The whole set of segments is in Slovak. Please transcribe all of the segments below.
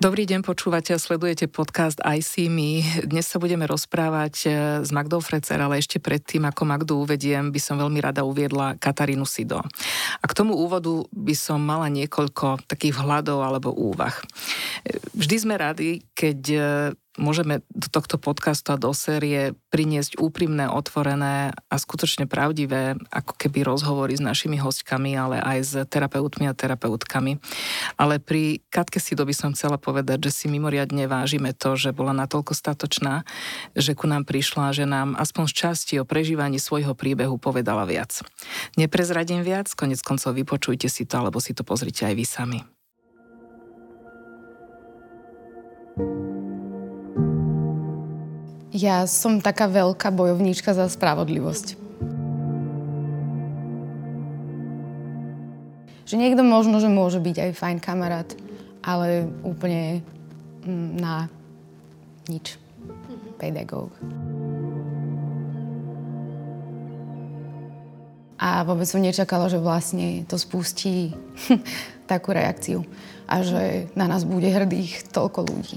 Dobrý deň, počúvate a sledujete podcast I SEE ME. Dnes sa budeme rozprávať s Magdou Frecer, ale ešte predtým, ako Magdu uvediem, by som veľmi rada uviedla Katarínu Sido. A k tomu úvodu by som mala niekoľko takých vhľadov alebo úvah. Vždy sme radi, keď môžeme do tohto podcastu a do série priniesť úprimné, otvorené a skutočne pravdivé, ako keby rozhovory s našimi hosťkami, ale aj s terapeutmi a terapeutkami. Ale pri Katke Sido by som chcela povedať, že si mimoriadne vážime to, že bola natoľko statočná, že ku nám prišla, že nám aspoň z časti o prežívaní svojho príbehu povedala viac. Neprezradím viac, konec koncov vypočujte si to, alebo si to pozrite aj vy sami. Ja som taká veľká bojovníčka za spravodlivosť. Že niekto možno, že môže byť aj fajn kamarát, ale úplne na nič. Pedagóg. A vôbec som nečakala, že vlastne to spustí takú reakciu a že na nás bude hrdých toľko ľudí.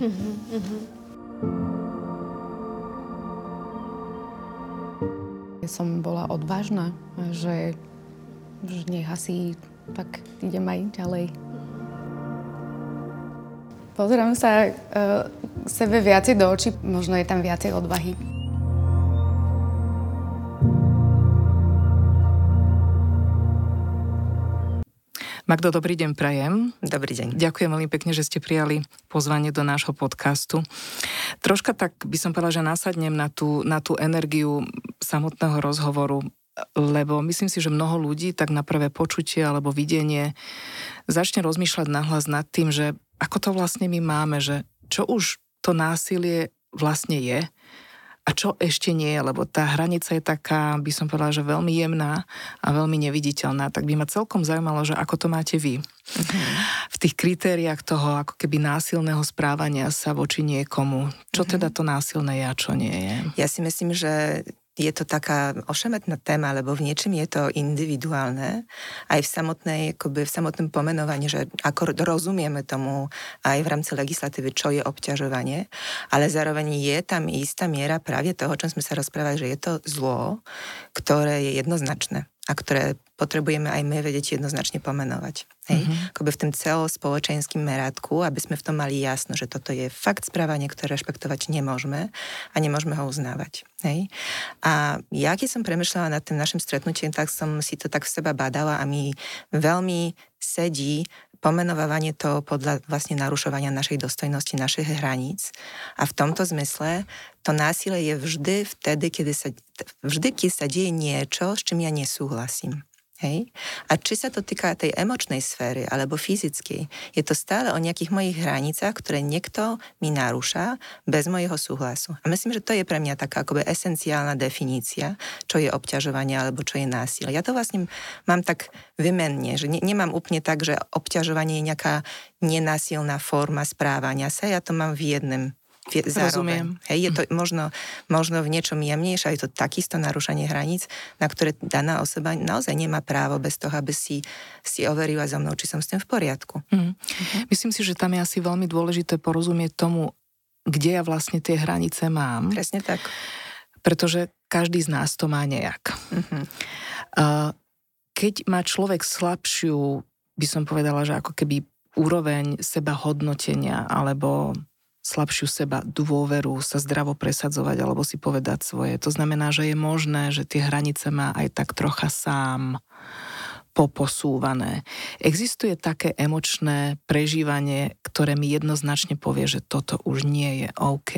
Som bola odvážna, že nech asi tak idem aj ďalej. Pozerám sa sebe viacej do očí, možno je tam viacej odvahy. Magdo, dobrý deň prajem. Dobrý deň. Ďakujem veľmi pekne, že ste prijali pozvanie do nášho podcastu. Troška tak by som povedala, že nasadnem na tú energiu samotného rozhovoru, lebo myslím si, že mnoho ľudí tak na prvé počutie alebo videnie začne rozmýšľať nahlas nad tým, že ako to vlastne my máme, že čo už to násilie vlastne je a čo ešte nie, lebo tá hranica je taká, by som povedala, že veľmi jemná a veľmi neviditeľná. Tak by ma celkom zaujímalo, že ako to máte vy. V tých kritériách toho ako keby násilného správania sa voči niekomu. Čo teda to násilné je a čo nie je? Ja si myslím, že je to taká ošemetná téma, lebo v niečom je to individuálne. Aj v samotnej, akoby v samotnom pomenovaní, že ako rozumieme tomu aj v rámci legislatívy, čo je obťažovanie, ale zároveň je tam istá miera práve toho, o čom sme sa rozprávali, že je to zlo, ktoré je jednoznačné a ktoré potrebujeme aj my vedieť jednoznačne pomenovať. Hej? Akoby v tom celospoločenským merátku, aby sme v tom mali jasno, že toto je fakt správanie, ktoré rešpektovať nemôžeme a nemôžeme ho uznávať. Hej? A ja, keď som premyšľala nad tým našim stretnutím, tak som si to tak v seba badala a mi veľmi sedí pomenovávanie to podľa vlastne narušovania našej dôstojnosti, našich hraníc. A v tomto zmysle to násilie je vždy vtedy, keď sa deje niečo, s čím ja nesúhlasím. Hej? A či sa to týka tej emočnej sféry alebo fyzickej, je to stále o nejakých mojich hranicách, ktoré niekto mi narúša bez mojho súhlasu. A myslím, že to je pre mňa taká akoby esenciálna definícia, čo je obťažovanie alebo čo je násilie. Ja to vlastne mám tak vymenne, že nemám úplne tak, že obťažovanie je nejaká nenásilná forma správania sa, ja to mám v jednom. Rozumiem. Hej, je to možno v niečom jemnejšie, je to takisto narušenie hraníc, na ktoré daná osoba naozaj nemá právo bez toho, aby si overila so mnou, či som s tým v poriadku. Myslím si, že tam je asi veľmi dôležité porozumieť tomu, kde ja vlastne tie hranice mám. Presne tak. Pretože každý z nás to má nejak. Keď má človek slabšiu, by som povedala, že ako keby úroveň seba hodnotenia, alebo slabšiu seba dôveru sa zdravo presadzovať alebo si povedať svoje. To znamená, že je možné, že tie hranice má aj tak trocha sám poposúvané. Existuje také emočné prežívanie, ktoré mi jednoznačne povie, že toto už nie je OK?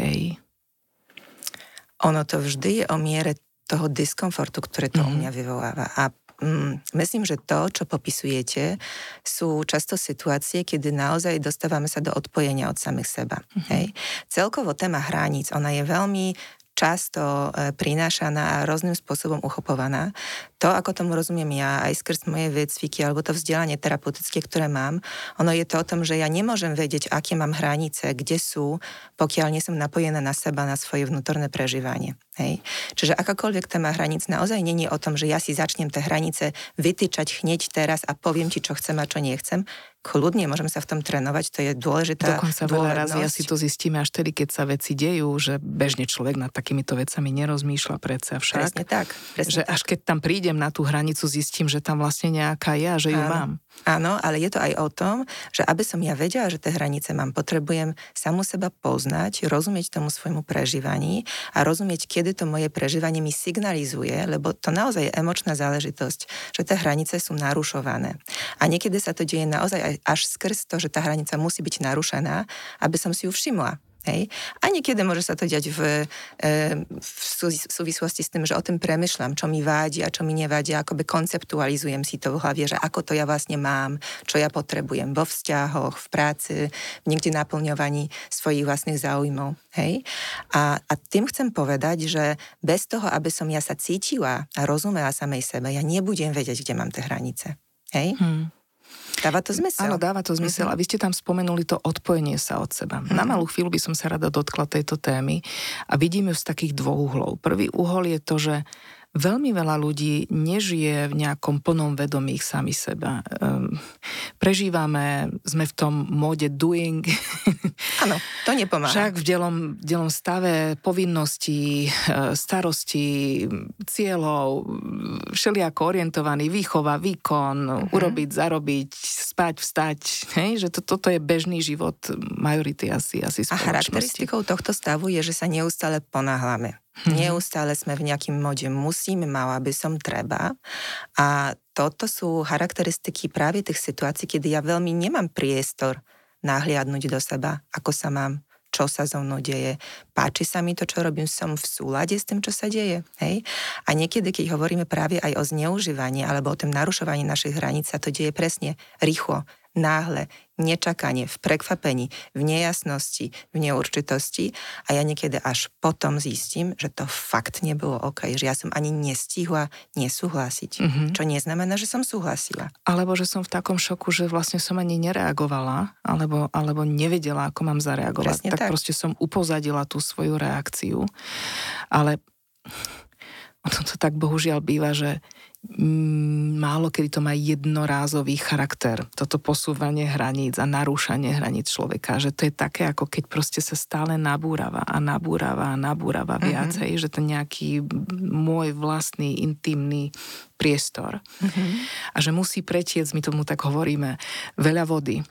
Ono to vždy je o miere toho diskomfortu, ktoré to u mňa vyvoláva. A myslím, že to, čo popisujete, sú často situácie, kedy naozaj dostávame sa do odpojenia od samých seba. Hej. Celkovo téma hraníc, ona je veľmi často prinášaná a rôznym spôsobom uchopovaná. to, ako tomu rozumiem ja, aj skrz moje výcviky alebo to vzdelanie terapeutické, ktoré mám, ono je to o tom, že ja nemôžem vedieť, aké mám hranice, kde sú, pokiaľ nie som napojená na seba, na svoje vnútorné prežívanie. Hej. Čiže akákoľvek téma hraníc naozaj nie je o tom, že ja si začnem tie hranice vytýčať hneď teraz a poviem ti, čo chcem a čo nechcem. Kľudne môžem sa v tom trénovať, to je dôležitá dôvernosť. Dokonca veľa razy asi to zistíme až tedy, keď sa veci dejú, že bežne človek nad takýmito vecami nerozmýšľa predsa však. Presne tak. Presne že tak. Až keď tam prídem na tú hranicu, zistím, že tam vlastne nejaká je a že ju mám. Áno, ale je to aj o tom, že aby som ja vedela, že tie hranice mám, potrebujem samu seba poznať, rozumieť tomu svojmu prežívaní a rozumieť, kedy to moje prežívanie mi signalizuje, lebo to naozaj je emočná záležitosť, že tie hranice sú narušované. A niekedy sa to deje naozaj až skrz to, že tá hranica musí byť narušená, aby som si ju všimla. Hej. A niekedy môže sa to diať v súvislosti s tým, že o tom premyšľam, čo mi vádi a čo mi nevadí, akoby konceptualizujem si to v hlave, že ako to ja vlastne mám, čo ja potrebujem vo vzťahoch, v práci, niekde naplňovaní svojich vlastných záujmov. Hej. A tým chcem povedať, že bez toho, aby som ja sa cítila a rozumela samej sebe, ja nebudem vedieť, kde mám tie hranice. Hej? Dáva to zmysel. Áno, dáva to zmysel. A vy ste tam spomenuli to odpojenie sa od seba. Na malú chvíľu by som sa rada dotkla tejto témy a vidím ju z takých dvoch uhlov. Prvý uhol je to, že veľmi veľa ľudí nežije v nejakom plnom vedomí sami seba. Prežívame, sme v tom móde doing. Áno, to nepomáha. Však v delom stave povinností, starostí, cieľov, všelijako orientovaný, výchova, výkon, urobiť, zarobiť, spať, vstať. Hej? Že toto je bežný život majority asi spoločnosti. A charakteristikou tohto stavu je, že sa neustále ponáhľame. Neustále sme v nejakým móde musím, mala by som, treba. A toto sú charakteristiky práve tých situácií, kedy ja veľmi nemám priestor nahliadnúť do seba, ako sa mám, čo sa so mnou deje. Páči sa mi to, čo robím, som v súlade s tým, čo sa deje. Hej? A niekedy, keď hovoríme práve aj o zneužívaní alebo o tom narušovaní našich hraníc, sa to deje presne rýchlo, náhle, nečakanie, v prekvapení, v nejasnosti, v neurčitosti a ja niekedy až potom zistím, že to fakt nebolo OK, že ja som ani nestihla nesúhlasiť, čo neznamená, že som súhlasila. Alebo že som v takom šoku, že vlastne som ani nereagovala alebo nevedela, ako mám zareagovať. Tak proste som upozadila tú svoju reakciu, ale to tak bohužiaľ býva, že málo kedy to má jednorázový charakter, toto posúvanie hraníc a narúšanie hraníc človeka, že to je také, ako keď proste sa stále nabúrava viacej, že to nejaký môj vlastný intimný priestor a že musí pretiec, my tomu tak hovoríme, veľa vody,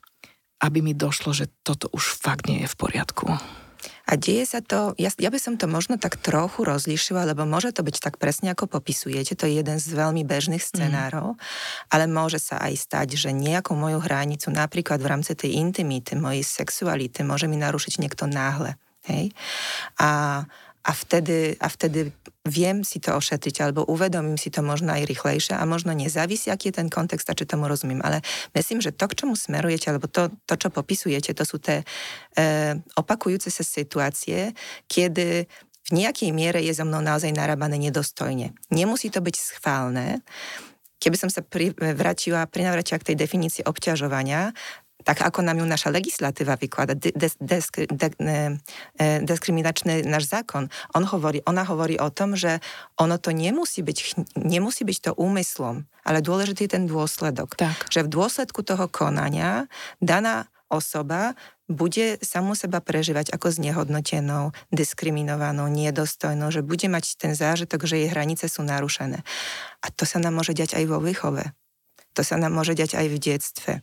aby mi došlo, že toto už fakt nie je v poriadku. A deje sa to, ja by som to možno tak trochu rozlíšila, lebo môže to byť tak presne, ako popisujete, to je jeden z veľmi bežných scenárov, ale môže sa aj stať, že nejakú moju hranicu, napríklad v rámci tej intimity, mojej sexuality, môže mi narušiť niekto náhle. Hej? A vtedy viem si to ošetriť, alebo uvedomím si to možno aj rýchlejšie a možno nezávisí, aký je ten kontext a či tomu rozumím. Ale myslím, že to, k čomu smerujete, alebo to čo popisujete, to sú tie opakujúce sa situácie, kedy v nejakej miere je so mnou naozaj narábané nedostojne. Nemusí to byť schválne. Keby som sa prinavratila k tej definícii obťažovania, tak ako nám ju naša legislatíva vyklada, diskriminačný náš zákon, ona hovorí o tom, že ono to nemusí byť to úmyslom, ale dôležitý je ten dôsledok. Tak. Že v dôsledku toho konania daná osoba bude samú seba prežívať ako znehodnotenou, diskriminovanou, nedostojnou, že bude mať ten zážitok, že jej hranice sú narušené. A to sa nám môže diať aj vo výchove. To sa nám môže diať aj v detstve.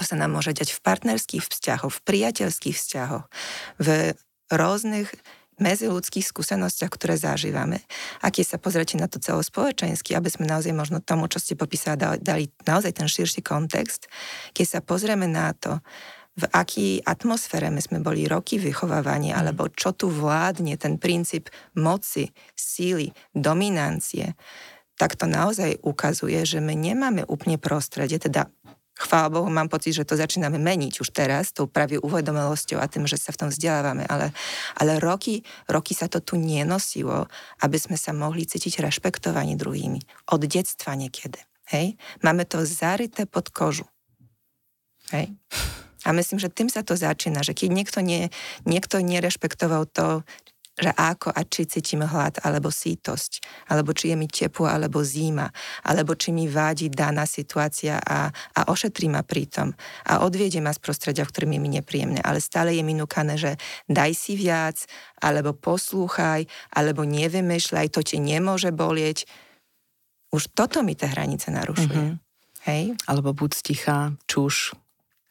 To sa nám môže dať v partnerských vzťahoch, v priateľských vzťahoch, v rôznych medziľudských skúsenostiach, ktoré zažívame. A keď sa pozriete na to celospoločensky, aby sme naozaj možno tomu, čo ste popísali, dali naozaj ten širší kontext, keď sa pozrieme na to, v akej atmosfére my sme boli roky vychovávania, alebo čo tu vládne, ten princíp moci, síly, dominancie, tak to naozaj ukazuje, že my nemáme úplne prostredie, teda chvála Bohu, mám pocit, že to začíname meniť už teraz, tou práve uvedomelosťou a tým, že sa v tom vzdelávame, ale roky sa to tu nenosilo, aby sme sa mohli cítiť rešpektovaní druhými. Od detstva niekedy. Hej? Máme to zaryté pod kožu. Hej? A myslím, že tým sa to začína, že keď niekto nerešpektoval to, že ako a či cítim hlad, alebo sítosť, alebo či je mi teplo, alebo zima, alebo či mi vadí daná situácia a ošetrí ma pritom a odviede ma z prostredia, v ktorým je mi nepríjemné, ale stále je mi núkané, že daj si viac, alebo poslúchaj, alebo nevymyšľaj, to ti nemôže bolieť. Už toto mi tá hranica narušuje. Mm-hmm. Hej? Alebo buď tichá, čuš.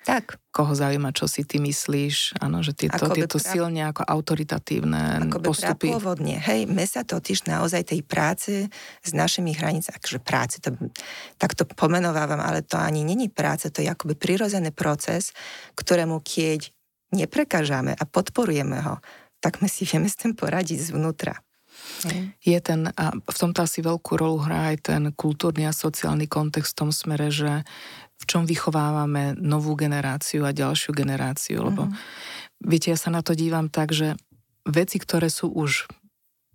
Tak. Koho zaujíma, čo si ty myslíš, áno, že tieto silne ako autoritatívne akoby postupy. Akoby prapôvodne, hej, my sa totiž naozaj tej práce s našimi hranicami, akože práce, tak to pomenovávam, ale to ani není práce, to je akoby prirodzený proces, ktorému keď neprekážame a podporujeme ho, tak my si vieme s tým poradiť zvnútra. Je ten, a v tomto asi veľkú rolu hrá aj ten kultúrny a sociálny kontext v tom smere, že v čom vychovávame novú generáciu a ďalšiu generáciu, lebo viete, ja sa na to dívam tak, že veci, ktoré sú už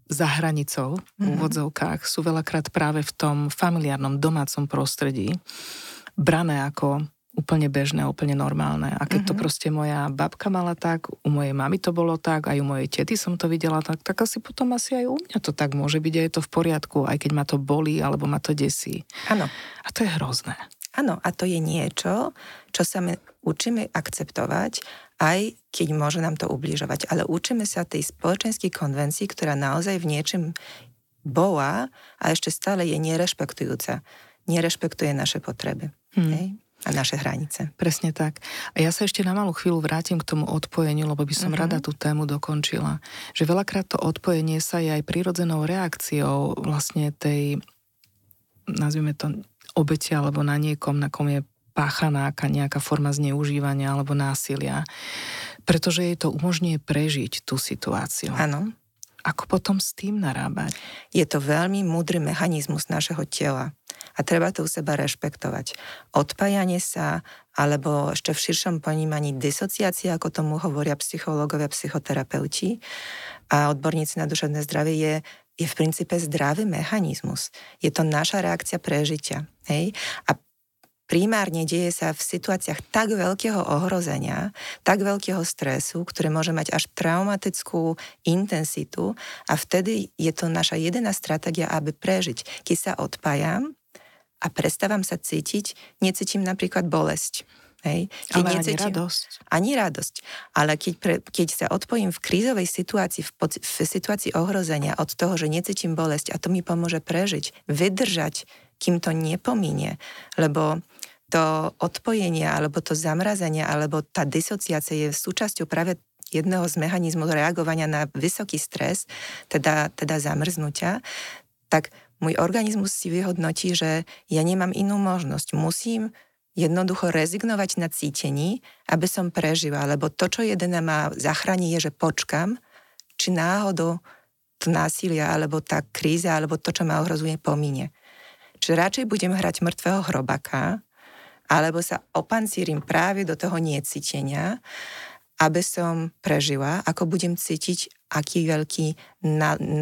za hranicou, v úvodzovkách, sú veľakrát práve v tom familiárnom, domácom prostredí brané ako úplne bežné, úplne normálne. A keď to proste moja babka mala tak, u mojej mamy to bolo tak, aj u mojej tety som to videla tak, tak asi potom asi aj u mňa to tak môže byť a je to v poriadku, aj keď ma to bolí, alebo ma to desí. Áno. A to je hrozné. Áno, a to je niečo, čo sa my učíme akceptovať, aj keď môže nám to ubližovať. Ale učíme sa tej spoločenskej konvencii, ktorá naozaj v niečom bola a ešte stále je nerešpektujúca. Nerešpektuje naše potreby. Hej? A naše hranice. Presne tak. A ja sa ešte na malú chvíľu vrátim k tomu odpojeniu, lebo by som rada tú tému dokončila. Že veľakrát to odpojenie sa je aj prirodzenou reakciou vlastne tej, nazvime to, obete alebo na niekom, na kom je páchaná nejaká forma zneužívania alebo násilia. Pretože jej to umožňuje prežiť tú situáciu. Áno. Ako potom s tým narábať? Je to veľmi múdry mechanizmus našeho tela a treba to u seba rešpektovať. Odpájanie sa, alebo ešte v širšom ponímaní disociácia, ako tomu hovoria psychológovia, psychoterapeuti a odborníci na duševné zdravie, je v princípe zdravý mechanizmus. Je to naša reakcia prežitia. Hej? A primárne deje sa v situáciách tak veľkého ohrozenia, tak veľkého stresu, ktoré môže mať až traumatickú intenzitu a vtedy je to naša jediná stratégia, aby prežiť. Keď sa odpájam a prestávam sa cítiť, necítim napríklad bolesť. Hej? Ale necítim, ani radosť. Ani radosť. Ale keď sa odpojím v krízovej situácii, v situácii ohrozenia od toho, že necítim bolesť a to mi pomôže prežiť, vydržať, kým to nepomínie, lebo to odpojenie, alebo to zamrazenie, alebo tá disociácia je súčasťou práve jedného z mechanizmov reagovania na vysoký stres, teda zamrznutia, tak môj organizmus si vyhodnotí, že ja nemám inú možnosť. Musím jednoducho rezignovať na cítení, aby som prežila, lebo to, čo jediné ma zachráni, je, že počkam, či náhodou to násilia, alebo tá kríza, alebo to, čo ma ohrozuje, pomínie. Čiže radšej budem hrať mŕtvého hrobaka, alebo sa opancírim práve do toho necítenia, aby som prežila, ako budem cítiť, aký veľký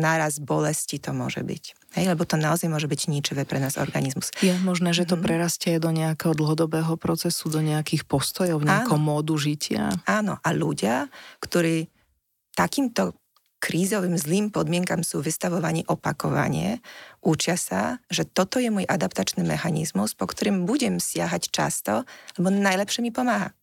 naraz bolesti to môže byť. Hej, lebo to naozaj môže byť ničivé pre nás organizmus. Je možné, že to prerastie do nejakého dlhodobého procesu, do nejakých postojov, nejakého módu žitia. Áno, a ľudia, ktorí takýmto krízovým zlým podmienkam sú vystavovaní opakovanie, učia sa, že toto je môj adaptačný mechanizmus, po ktorým budem siahať často, lebo najlepšie mi pomáha.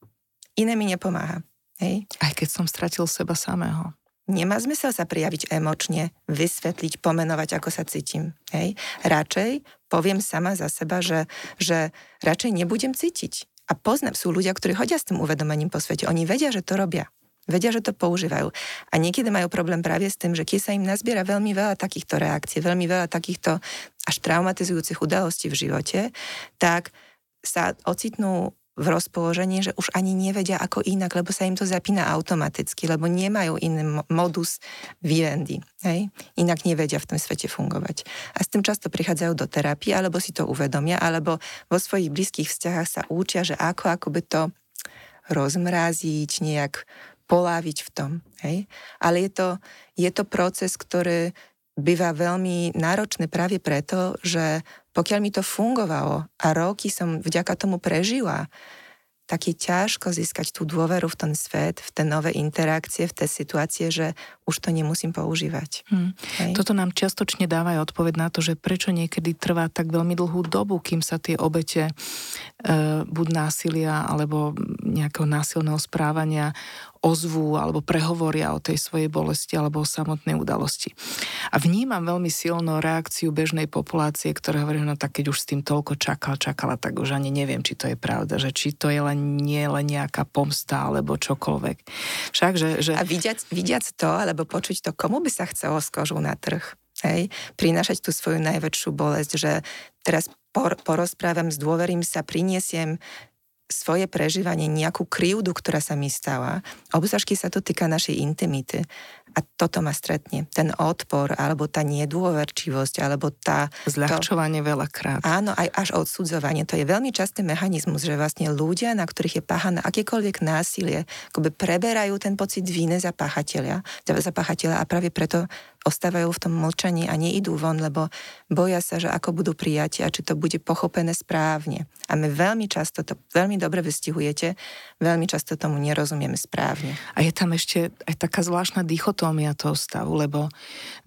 Iné mi nepomáha. Hej? Aj keď som stratil seba samého. Nemá zmysel sa prijaviť emočne, vysvetliť, pomenovať, ako sa cítim. Hej? Radšej poviem sama za seba, že radšej nebudem cítiť. A poznám, sú ľudia, ktorí chodia s tým uvedomením po svete. Oni vedia, že to robia. Vedia, že to používajú. A niekedy majú problém práve s tým, že keď sa im nazbiera veľmi veľa takýchto reakcií, veľmi veľa takýchto až traumatizujúcich udalostí v živote, tak sa ocitnú v rozpoložení, že už ani nevedia ako inak, lebo sa im to zapína automaticky, lebo nemajú iný modus vivendi. Hej? Inak nevedia v tom svete fungovať. A s tým často prichádzajú do terapie, alebo si to uvedomia, alebo vo svojich blízkych vzťahách sa učia, že ako by to rozmraziť, nejak poláviť v tom. Hej? Ale je to proces, ktorý býva veľmi náročný práve preto, že pokiaľ mi to fungovalo a roky som vďaka tomu prežila, tak je ťažko získať tú dôveru v ten svet, v tie nové interakcie, v tie situácie, že už to nemusím používať. Toto nám čiastočne dáva aj odpoveď na to, že prečo niekedy trvá tak veľmi dlhú dobu, kým sa tie obete buď násilia alebo nejakého násilného správania ozvú alebo prehovoria o tej svojej bolesti alebo o samotnej udalosti. A vnímam veľmi silnú reakciu bežnej populácie, ktorá hovorí, no tak keď už s tým toľko čakala, tak už ani neviem, či to je pravda, že či to je len nejaká pomsta alebo čokoľvek. Však, že... A vidiac to, alebo počuť to, komu by sa chcelo s kožou na trh, hej? Prinášať tú svoju najväčšiu bolesť, že teraz porozprávam, zdôverím sa, priniesiem svoje prežívanie, nejakú krivdu, ktorá sa mi stala. Obzvlášť sa to týka našej intimity. A toto ma stretne. Ten odpor, alebo tá nedôverčivosť, alebo tá... Zľahčovanie veľakrát. Áno, aj až odsudzovanie. To je veľmi častý mechanizmus, že vlastne ľudia, na ktorých je páchané akékoľvek násilie, akoby preberajú ten pocit viny za páchateľa a práve preto ostávajú v tom mlčaní a neidú von, lebo boja sa, že ako budú prijatí a či to bude pochopené správne. A my veľmi často to veľmi dobre vystihujete, veľmi často tomu nerozumieme správne. A je tam ešte aj taká zvláštna dichotómia toho stavu, lebo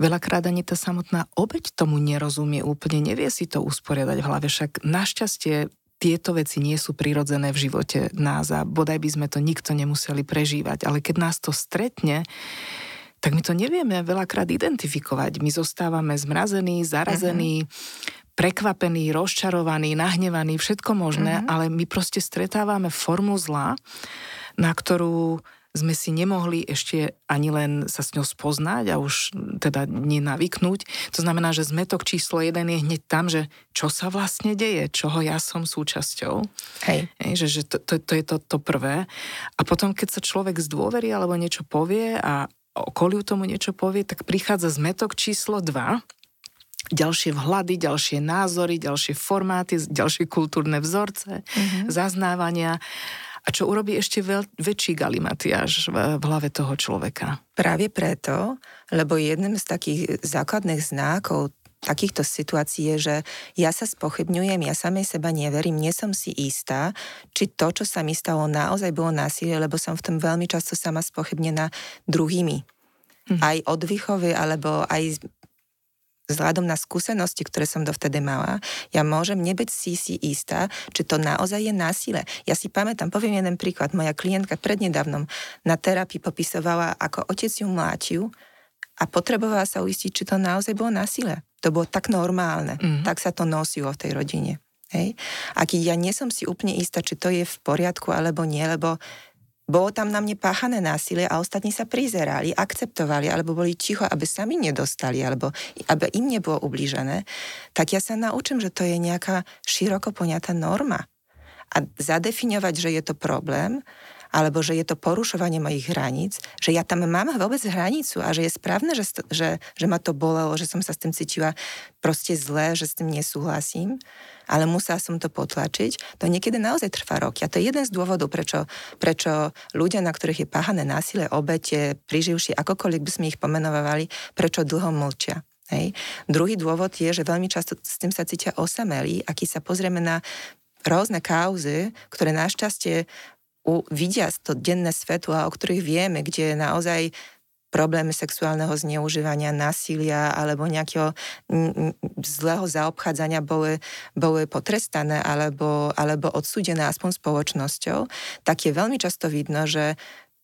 veľakrát ani tá samotná obeť tomu nerozumie úplne, nevie si to usporiadať v hlave, však našťastie tieto veci nie sú prirodzené v živote nás a bodaj by sme to nikto nemuseli prežívať, ale keď nás to stretne, tak my to nevieme veľakrát identifikovať. My zostávame zmrazení, zarazení, prekvapení, rozčarovaní, nahnevaní, všetko možné, ale my proste stretávame formu zla, na ktorú sme si nemohli ešte ani len sa s ňou spoznať a už teda nenavyknúť. To znamená, že zmetok číslo 1 je hneď tam, že čo sa vlastne deje, čoho ja som súčasťou. Hej. Že to je to prvé. A potom, keď sa človek zdôverí alebo niečo povie a okoliu tomu niečo povie, tak prichádza zmetok číslo 2, ďalšie vhľady, ďalšie názory, ďalšie formáty, ďalšie kultúrne vzorce, zaznávania. A čo urobí ešte väčší galimatiáš v hlave toho človeka? Práve preto, lebo jedným z takých základných znakov takýchto situácií je, že ja sa spochybňujem, ja samej seba neverím, nie som si istá, či to, čo sa mi stalo, naozaj bolo násilie, lebo som v tom veľmi často sama spochybnená druhými. Aj od výchovy, alebo aj vzhľadom na skúsenosti, ktoré som dovtedy mala, ja môžem nebyť si istá, či to naozaj je násilie. Ja si pamätám, poviem jeden príklad, moja klientka prednedávnom na terapii popisovala, ako otec ju mlátil a potrebovala sa uistiť, či to naozaj bolo násilie. To bolo tak normálne, tak sa to nosilo v tej rodine. Hej? A keď ja nie som si úplne istá, či to je v poriadku alebo nie, lebo bolo tam na mne páchané násilie a ostatní sa prizerali, akceptovali alebo boli ticho, aby sami nedostali alebo aby im nebolo ublížené, tak ja sa naučím, že to je nejaká široko poňatá norma. A zadefinovať, že je to problém, alebo že je to porušovanie mojich hraníc, že ja tam mám vôbec hranicu a že je správne, že ma to bolelo, že som sa s tým cítila proste zle, že s tým nesúhlasím, ale musela som to potlačiť. To niekedy naozaj trvá roky a to je jeden z dôvodov, prečo ľudia, na ktorých je páchané násilie, obete, priživší, akokoľvek by sme ich pomenovali, prečo dlho mlčia. Hej. Druhý dôvod je, že veľmi často s tým sa cítia osamelí, a keď sa pozrieme na rôzne kauzy, ktoré našťastie vidia to denné svetlo, o ktorých vieme, kde je naozaj problémy sexuálneho zneužívania, násilia alebo nejakého zlého zaobchádzania boli potrestané alebo odsúdené aspoň spoločnosťou, tak je veľmi často vidno, že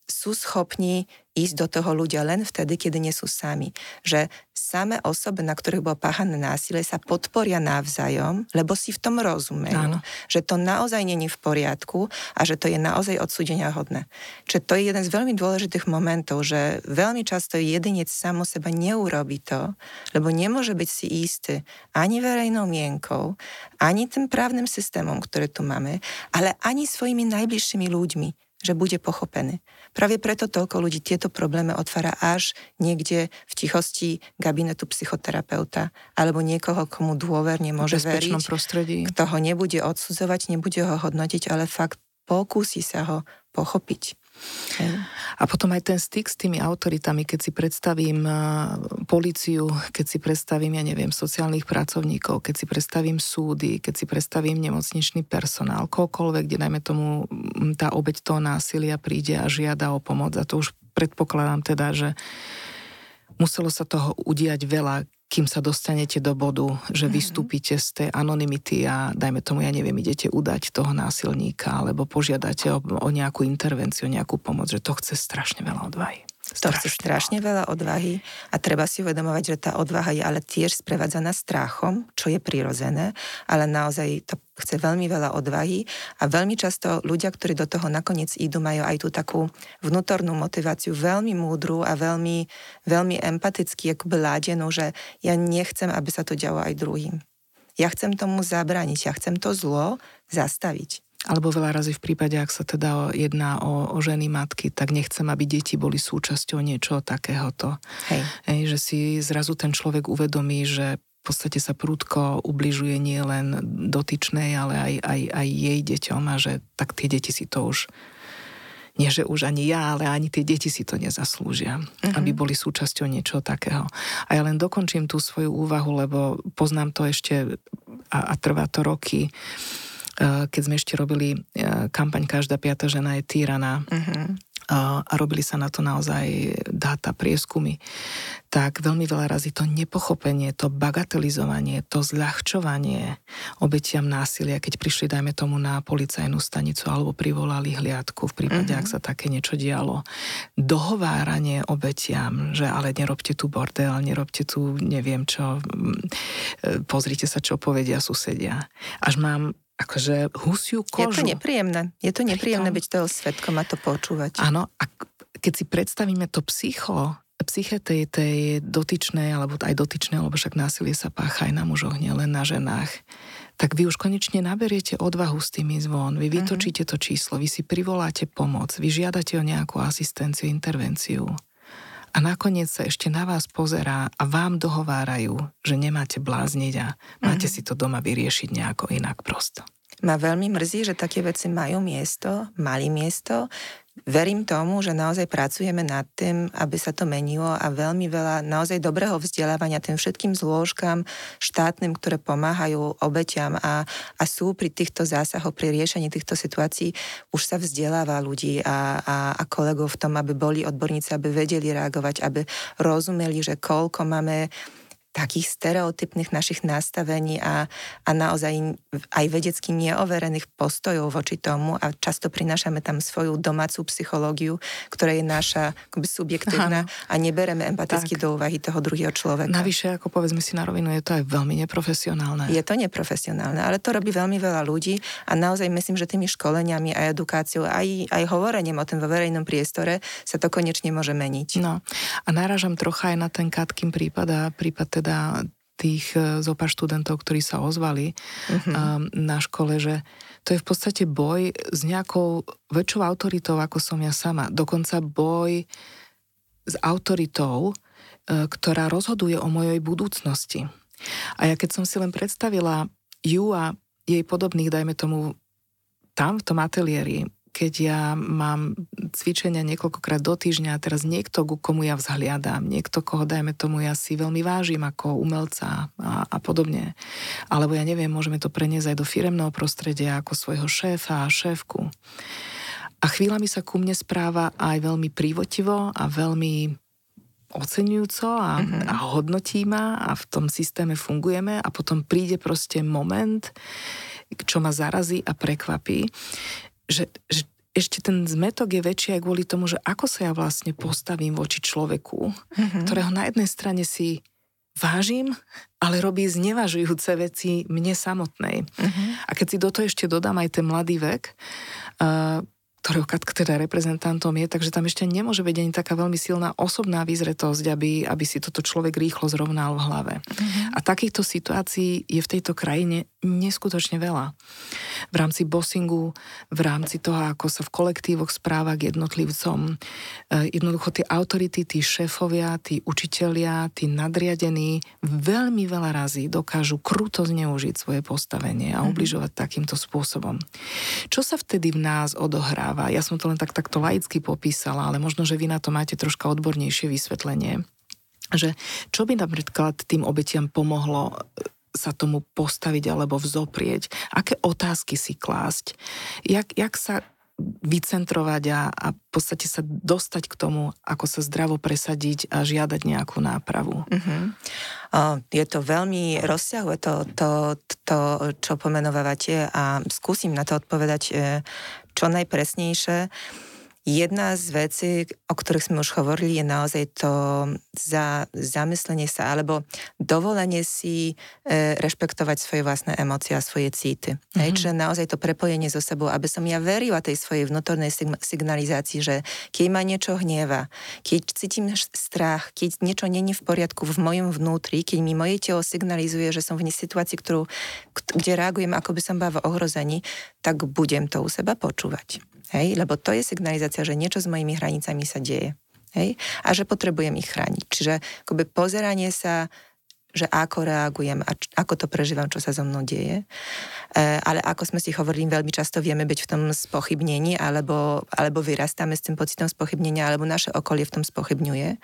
sú schopní ísť do toho ľudia len vtedy, keď nie sú sami. Že samé osoby, na ktorých bolo páchané násilie, sa podporia navzájom, lebo si v tom rozumejú. Áno. Že to naozaj nie je v poriadku a že to je naozaj odsúdenia hodné. Čiže to je jeden z veľmi dôležitých momentov, že veľmi často jedinec sám o seba neurobi to, lebo nemôže byť si istý ani verejnou mienkou, ani tým právnym systémom, ktoré tu máme, ale ani svojimi najbližšími ľuďmi, že bude pochopený. Práve preto toľko ľudí tieto problémy otvára až niekde v tichosti gabinetu psychoterapeuta alebo niekoho, komu dôverne môže veriť, kto ho nebude odsudzovať, nebude ho hodnotiť, ale fakt pokúsi sa ho pochopiť. A potom aj ten styk s tými autoritami, keď si predstavím políciu, keď si predstavím, sociálnych pracovníkov, keď si predstavím súdy, keď si predstavím nemocničný personál, koľkoľvek, kde najmä tomu tá obeť toho násilia príde a žiada o pomoc. A to už predpokladám teda, že muselo sa toho udiať veľa, kým sa dostanete do bodu, že vystúpite z tej anonymity a dajme tomu, idete udať toho násilníka alebo požiadate o nejakú intervenciu, nejakú pomoc, že to chce strašne veľa odvahy. To chce strašne veľa odvahy a treba si uvedomovať, že tá odvaha je ale tiež sprevádzaná strachom, čo je prirodzené, ale naozaj to chce veľmi veľa odvahy a veľmi často ľudia, ktorí do toho nakoniec idú, majú aj tú takú vnútornú motiváciu veľmi múdru a veľmi, veľmi empaticky ladenú, že ja nechcem, aby sa to dialo aj druhým. Ja chcem tomu zabrániť, ja chcem to zlo zastaviť. Alebo veľa razy v prípade, ak sa teda jedná o ženy, matky, tak nechcem, aby deti boli súčasťou niečoho takéhoto. Že si zrazu ten človek uvedomí, že v podstate sa prudko ubližuje nie len dotyčnej, ale aj jej deťom a že tak tie deti si to už, nie že už ani ja, ale ani tie deti si to nezaslúžia, aby boli súčasťou niečoho takého. A ja len dokončím tú svoju úvahu, lebo poznám to ešte a trvá to roky, keď sme ešte robili kampaň Každá piata žena je týraná. A robili sa na to naozaj dáta, prieskumy, tak veľmi veľa razy to nepochopenie, to bagatelizovanie, to zľahčovanie obetiam násilia, keď prišli, dajme tomu, na policajnú stanicu alebo privolali hliadku v prípade, ak sa také niečo dialo. Dohováranie obetiam, že ale nerobte tu bordel, nerobte tu neviem čo, pozrite sa, čo povedia susedia. Až mám akože husiu kožu. Je to nepríjemné byť toho svedkom a to počúvať. Áno, a keď si predstavíme to psyché tej dotyčnej, alebo aj dotyčnej, lebo však násilie sa pácha aj na mužoch, nielen na ženách, tak vy už konečne naberiete odvahu s tým ísť von, vy vytočíte to číslo, vy si privoláte pomoc, vy žiadate o nejakú asistenciu, intervenciu. A nakoniec sa ešte na vás pozerá a vám dohovárajú, že nemáte blázniť a máte si to doma vyriešiť nejako inak prosto. Ma veľmi mrzí, že také veci mali miesto. Verím tomu, že naozaj pracujeme nad tým, aby sa to menilo a veľmi veľa naozaj dobrého vzdelávania tým všetkým zložkám štátnym, ktoré pomáhajú obeťam a sú pri týchto zásahoch, pri riešení týchto situácií, už sa vzdeláva ľudí a kolegov v tom, aby boli odborníci, aby vedeli reagovať, aby rozumeli, že koľko máme takých stereotypných našich nastavení a naozaj aj vedecky neoverených postojov voči tomu a často prinášame tam svoju domácu psychológiu, ktorá je naša akoby subjektívna a nebereme empaticky do úvahy toho druhého človeka. Navyše, ako povedzme si na rovinu, je to aj veľmi neprofesionálne. Je to neprofesionálne, ale to robí veľmi veľa ľudí a naozaj myslím, že tými školeniami a edukáciou aj hovorením o tom vo verejnom priestore sa to konečne môže meniť. No a narážam trocha aj na ten Katkým prípad tých zopár študentov, ktorí sa ozvali na škole, že to je v podstate boj s nejakou väčšou autoritou, ako som ja sama. Dokonca boj s autoritou, ktorá rozhoduje o mojej budúcnosti. A ja keď som si len predstavila ju a jej podobných, dajme tomu tam, v tom ateliéri, keď ja mám cvičenia niekoľkokrát do týždňa a teraz niekto, komu ja vzhliadam, niekto, koho dajme tomu ja si veľmi vážim ako umelca a podobne. Alebo ja neviem, môžeme to preniesť aj do firemného prostredia ako svojho šéfa a šéfku. A chvíľami sa ku mne správa aj veľmi prívotivo a veľmi oceňujúco a hodnotí ma a v tom systéme fungujeme a potom príde proste moment, čo ma zarazí a prekvapí, Že ešte ten zmetok je väčší aj kvôli tomu, že ako sa ja vlastne postavím voči človeku, ktorého na jednej strane si vážim, ale robí znevažujúce veci mne samotnej. A keď si do toho ešte dodám aj ten mladý vek, ktorého Katka teda reprezentantom je, takže tam ešte nemôže byť ani taká veľmi silná osobná vyzretosť, aby si toto človek rýchlo zrovnal v hlave. A takýchto situácií je v tejto krajine neskutočne veľa. V rámci bossingu, v rámci toho, ako sa v kolektívoch správa k jednotlivcom. Jednoducho tie autority, tí šéfovia, tí učitelia, tí nadriadení veľmi veľa razy dokážu kruto zneužiť svoje postavenie a ubližovať takýmto spôsobom. Čo sa vtedy v nás odohráva? Ja som to len takto laicky popísala, ale možno, že vy na to máte troška odbornejšie vysvetlenie. Že čo by napríklad tým obetiam pomohlo sa tomu postaviť alebo vzoprieť? Aké otázky si klásť? Jak sa vycentrovať a v podstate sa dostať k tomu, ako sa zdravo presadiť a žiadať nejakú nápravu? Je to veľmi rozsiahle to, čo pomenovávate a skúsim na to odpovedať čo najpresnejšie. Jedna z vecí, o ktorých sme už hovorili, je naozaj to zamyslenie sa alebo dovolenie si rešpektovať svoje vlastné emócie a svoje city. Čiže naozaj to prepojenie so sebou, aby som ja verila tej svojej vnútornej signalizácii, že keď ma niečo hnieva, keď cítim strach, keď niečo není v poriadku v mojom vnútri, keď mi moje telo signalizuje, že som v situácii, kde reagujem, ako by som bola v ohrození, tak budem to u seba počúvať. Lebo to je signalizácia, že niečo s mojimi hranicami sa deje. A že potrebujem ich chrániť. Čiže akoby pozeranie sa, že ako reagujem a ako to prežívam, čo sa so mnou deje. Ale ako sme si hovorili, veľmi často vieme byť v tom spochybnení alebo vyrastáme s tým pocitom spochybnenia, alebo naše okolie v tom spochybňuje.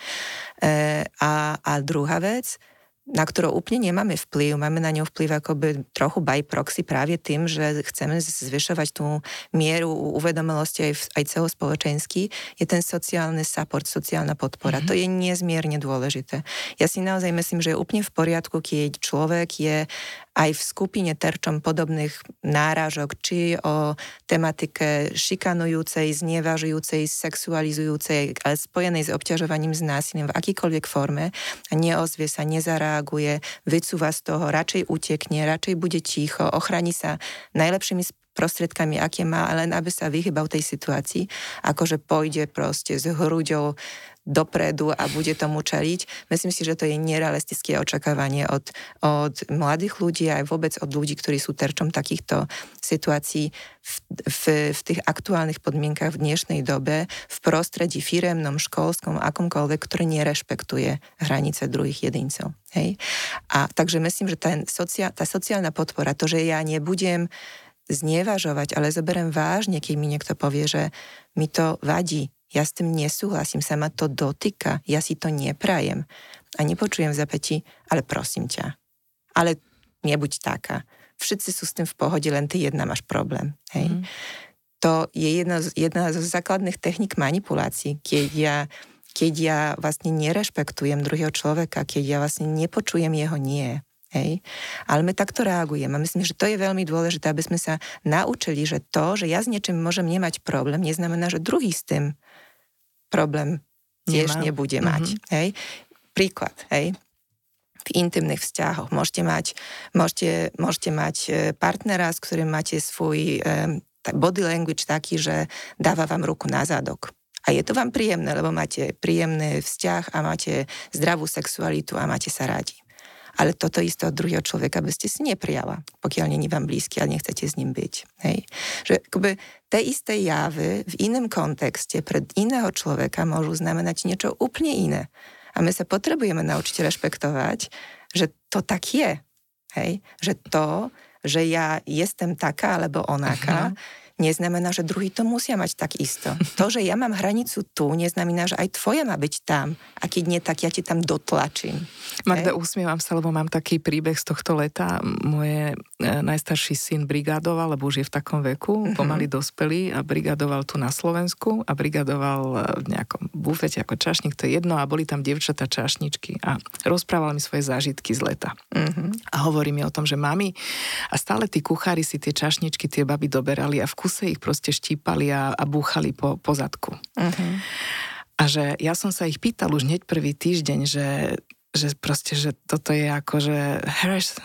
A druhá vec, na ktorú úplne nemáme vplyv. Máme na ňu vplyv akoby trochu by proxy práve tým, že chceme zvyšovať tú mieru uvedomelosti aj celospoločenský, je ten sociálny support, sociálna podpora. To je nezmierne dôležité. Ja si naozaj myslím, že je úplne v poriadku, keď človek je aj v skupine terčom podobných náražok, či o tematike šikanujúcej, znevažujúcej, sexualizujúcej, ale spojenej s obťažovaním, s násilím v akýkoľvek forme a neozvie sa, nezareaguje, vycúva z toho, radšej utekne, radšej bude ticho, ochráni sa najlepšími prostriedkami, aké má, len aby sa vyhýbal tej situácii, akože pôjde proste s hruďou dopredu a bude tomu čeliť. Myslím si, že to je nerealistické očakávanie od mladých ľudí a aj vôbec od ľudí, ktorí sú terčom takýchto situácií v tých aktuálnych podmienkach v dnešnej dobe, v prostredí firemnom, školskom, akomkoľvek, ktoré nerešpektuje hranice druhých jedincov. A takže myslím, že tá sociálna podpora, to, že ja nebudem znevažovať, ale zoberiem vážne, keď mi niekto povie, že mi to vadí, ja s tým nesúhlasím, sa ma to dotýka, ja si to neprajem a nepočujem v zapätí, ale prosím ťa, ale nebuď taká. Všetci sú s tým v pohode, len ty jedna máš problém. To je jedna zo základných techník manipulácií, keď ja vlastne nerešpektujem druhého človeka, keď ja vlastne nepočujem jeho nie. Ale my takto reagujeme a myslím, že to je veľmi dôležité, aby sme sa naučili, že to, že ja s niečím môžem nemať problém, neznamená, že druhý s tým problém tiež nebude mať. Príklad, v intimných vzťahoch môžete mať partnera, s ktorým máte svoj body language taký, že dáva vám ruku na zadok. A je to vám príjemné, lebo máte príjemný vzťah a máte zdravú sexualitu a máte sa radi. Ale toto isté od druhého človeka by ste si neprijala, pokiaľ není vám blízky, ale nechcete s ním byť. Že akoby tie isté javy v inom kontexte pred iného človeka môžu znamenať niečo úplne iné. A my sa potrebujeme naučiť rešpektovať, že to tak je. Že to, že ja jestem taká alebo onaká, neznamená, že druhý to musia mať tak isto. To, že ja mám hranicu tu, neznamená, že aj tvoja má byť tam. A keď nie, tak ja ti tam dotlačím. Magda, usmievam sa, lebo mám taký príbeh z tohto leta. Moje najstarší syn brigádoval, lebo už je v takom veku, pomaly dospelý a brigádoval tu na Slovensku a brigádoval v nejakom bufete ako čašník, to je jedno, a boli tam dievčatá čašničky a rozprával mi svoje zážitky z leta. A hovorí mi o tom, že mami, a stále tí kuchári si tie čašničky, tie baby doberali a kuse ich proste štípali a búchali po zadku. Uh-huh. A že ja som sa ich pýtal už hneď prvý týždeň, že toto je ako, že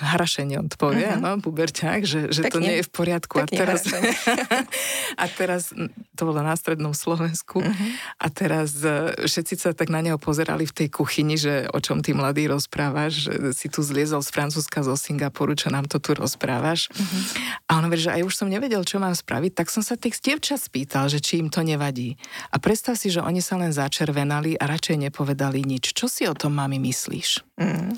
harašenie, on to povie, uh-huh. No, puberťák, že to nie je v poriadku. A teraz, to bolo na strednom Slovensku, uh-huh. A teraz všetci sa tak na neho pozerali v tej kuchyni, že o čom ty mladý rozprávaš, že si tu zliezol z Francúzska, zo Singapuru, čo nám to tu rozprávaš. Uh-huh. A on hovorí, že aj už som nevedel, čo mám spraviť, tak som sa tých dievčat spýtal, že či im to nevadí. A predstav si, že oni sa len začervenali a radšej nepovedali nič. Čo si o tom mami myslí? Mm.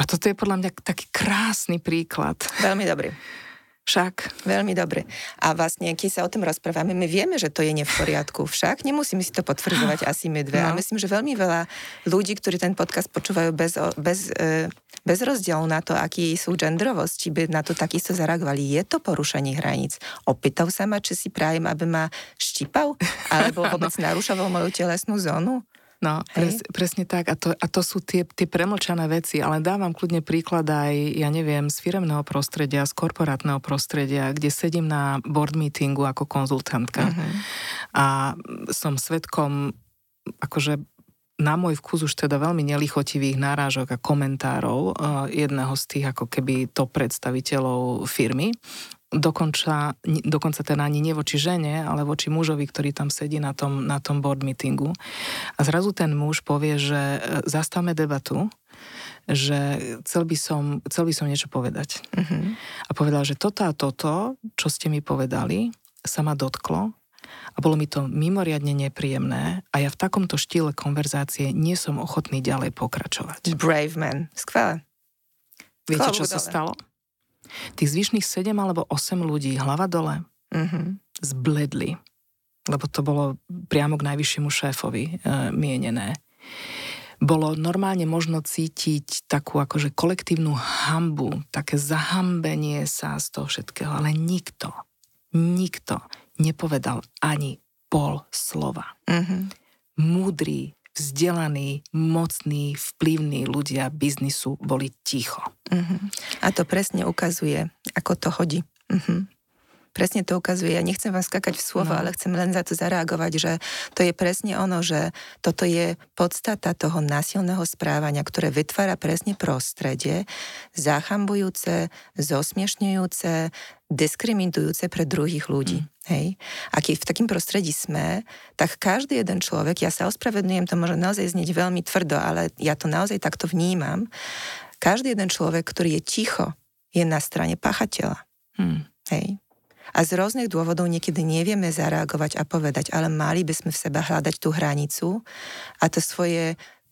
A toto je podľa mňa taký krásny príklad. Veľmi dobrý. Však. Veľmi dobre. A vlastne, keď sa o tom rozprávame, my vieme, že to je ne v poriadku. Však nemusíme si to potvrdzovať asi my dve. No. A myslím, že veľmi veľa ľudí, ktorí ten podcast počúvajú bez rozdielu na to, aký sú genderovosti, by na to takisto zareagovali. Je to porušenie hraníc. Opýtal sa ma, či si prajem, aby ma štípal? Alebo vôbec narušoval moju telesnú zónu? No, presne tak. A to sú tie premlčané veci, ale dávam kľudne príklad aj, ja neviem, z firemného prostredia, z korporátneho prostredia, kde sedím na board meetingu ako konzultantka. Uh-huh. A som svedkom, akože na môj vkus už teda veľmi nelichotivých nárážok a komentárov jedného z tých ako keby top predstaviteľov firmy. Dokonca teda ani nie voči žene, ale voči mužovi, ktorý tam sedí na tom board meetingu. A zrazu ten muž povie, že zastavme debatu, že chcel by som niečo povedať. Uh-huh. A povedal, že toto a toto, čo ste mi povedali, sa ma dotklo a bolo mi to mimoriadne nepríjemné a ja v takomto štýle konverzácie nie som ochotný ďalej pokračovať. Brave man. Skvelé. Viete, čo sa stalo? Tých zvyšných 7 alebo 8 ľudí hlava dole, uh-huh. Zbledli, lebo to bolo priamo k najvyššiemu šéfovi mienené. Bolo normálne možno cítiť takú akože kolektívnu hanbu, také zahambenie sa z toho všetkého, ale nikto nepovedal ani pol slova. Uh-huh. Múdri, vzdelaní, mocní, vplyvní ľudia biznisu boli ticho. Uh-huh. A to presne ukazuje, ako to chodí. Uh-huh. Presne to ukazuje. Ja nechcem vám skakať v slovo, ale chcem len za to zareagovať, že to je presne ono, že toto je podstata toho násilného správania, ktoré vytvára presne prostredie, zachambujúce, zosmiešňujúce, diskriminujúce pre druhých ľudí. Hej? A keď v takým prostredí sme, tak každý jeden človek, ja sa ospravedlňujem, to môže naozaj znieť veľmi tvrdo, ale ja to naozaj takto vnímam, každý jeden človek, ktorý je ticho, je na strane páchateľa. Hej? A z rôznych dôvodov niekedy nevieme zareagovať a povedať, ale mali by sme v sebe hľadať tú hranicu a to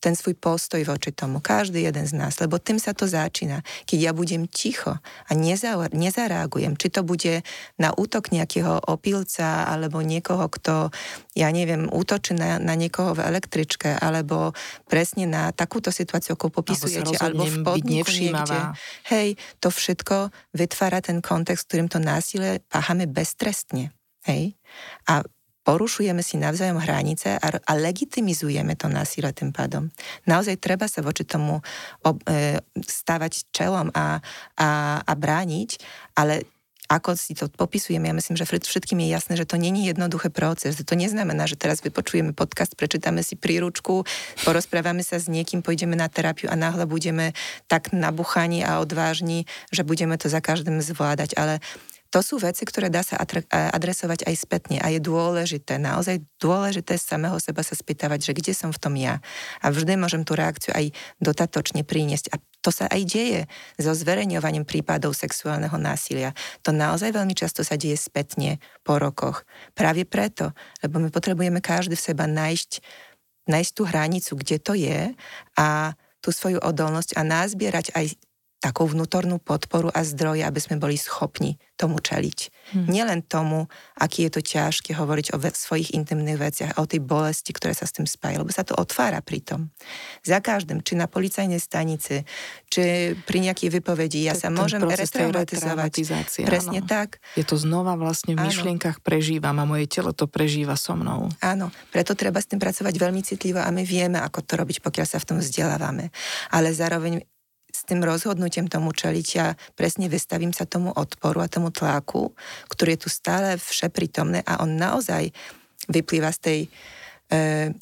ten svoj postoj voči tomu, každý jeden z nás, lebo tým sa to začína. Keď ja budem ticho a nezareagujem, či to bude na útok nejakého opilca, alebo niekoho, kto, ja neviem, útočí na niekoho v električke, alebo presne na takúto situáciu, ako popisujete, alebo v podniku niekde. Hej, to všetko vytvára ten kontext, ktorým to násilie páchame beztrestne. Hej? A porušujeme si navzájom hranice a legitimizujeme to násilie tým pádom. Naozaj treba sa voči tomu stávať čelom a brániť, ale ako si to popisujem, ja myslím, že všetkým je jasné, že to nie je jednoduché proces. To neznamená, že teraz vypočujeme podcast, prečítame si príručku, porozprávame sa s niekým, pôjdeme na terapiu a náhle budeme tak nabuchaní a odvážni, že budeme to za každým zvládať, ale to sú veci, ktoré dá sa adresovať aj spätne a je dôležité, naozaj dôležité samého seba sa spýtavať, že kde som v tom ja. A vždy môžem tú reakciu aj dotatočne priniesť. A to sa aj deje so zverejňovaním prípadov sexuálneho násilia. To naozaj veľmi často sa deje spätne po rokoch. Práve preto, lebo my potrebujeme každý v seba nájsť tú hranicu, kde to je a tú svoju odolnosť a nazbierať aj takou vnútornú podporu a zdroje, aby sme boli schopní tomu čeliť. Nielen tomu, aký je to ťažké hovoriť o svojich intimných veciach, o tej bolesti, ktoré sa s tým spája, lebo sa to otvára pri tom. Za každým, či na policajnej stanici, či pri nejakej vypovedi, ja sa môžem retraumatizovať. Presne tak. Je to znova vlastne v myšlienkach prežívam a moje telo to prežíva so mnou. Áno, preto treba s tým pracovať veľmi citlivo a my vieme, ako to robiť, pokiaľ sa v tom vzdelávame. Ale zároveň s tým rozhodnutím tomu čeliť, ja presne vystavím sa tomu odporu a tomu tlaku, ktorý je tu stále všeprítomné a on naozaj vyplýva z tej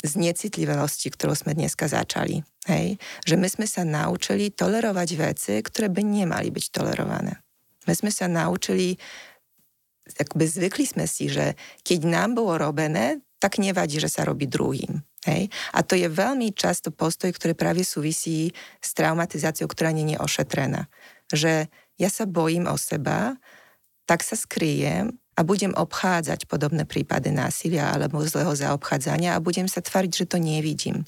znecitlivosti, ktorú sme dneska začali. Hej? Že my sme sa naučili tolerovať veci, ktoré by nemali byť tolerované. My sme sa naučili, akoby zvykli sme si, že keď nám bolo robené, tak nevadí, že sa robí druhým. Hej? A to je veľmi často postoj, ktorý práve súvisí s traumatizáciou, ktorá nie je ošetrená. Že ja sa bojím o seba, tak sa skryjem a budem obchádzať podobné prípady násilia alebo zlého zaobchádzania a budem sa tváriť, že to nevidím.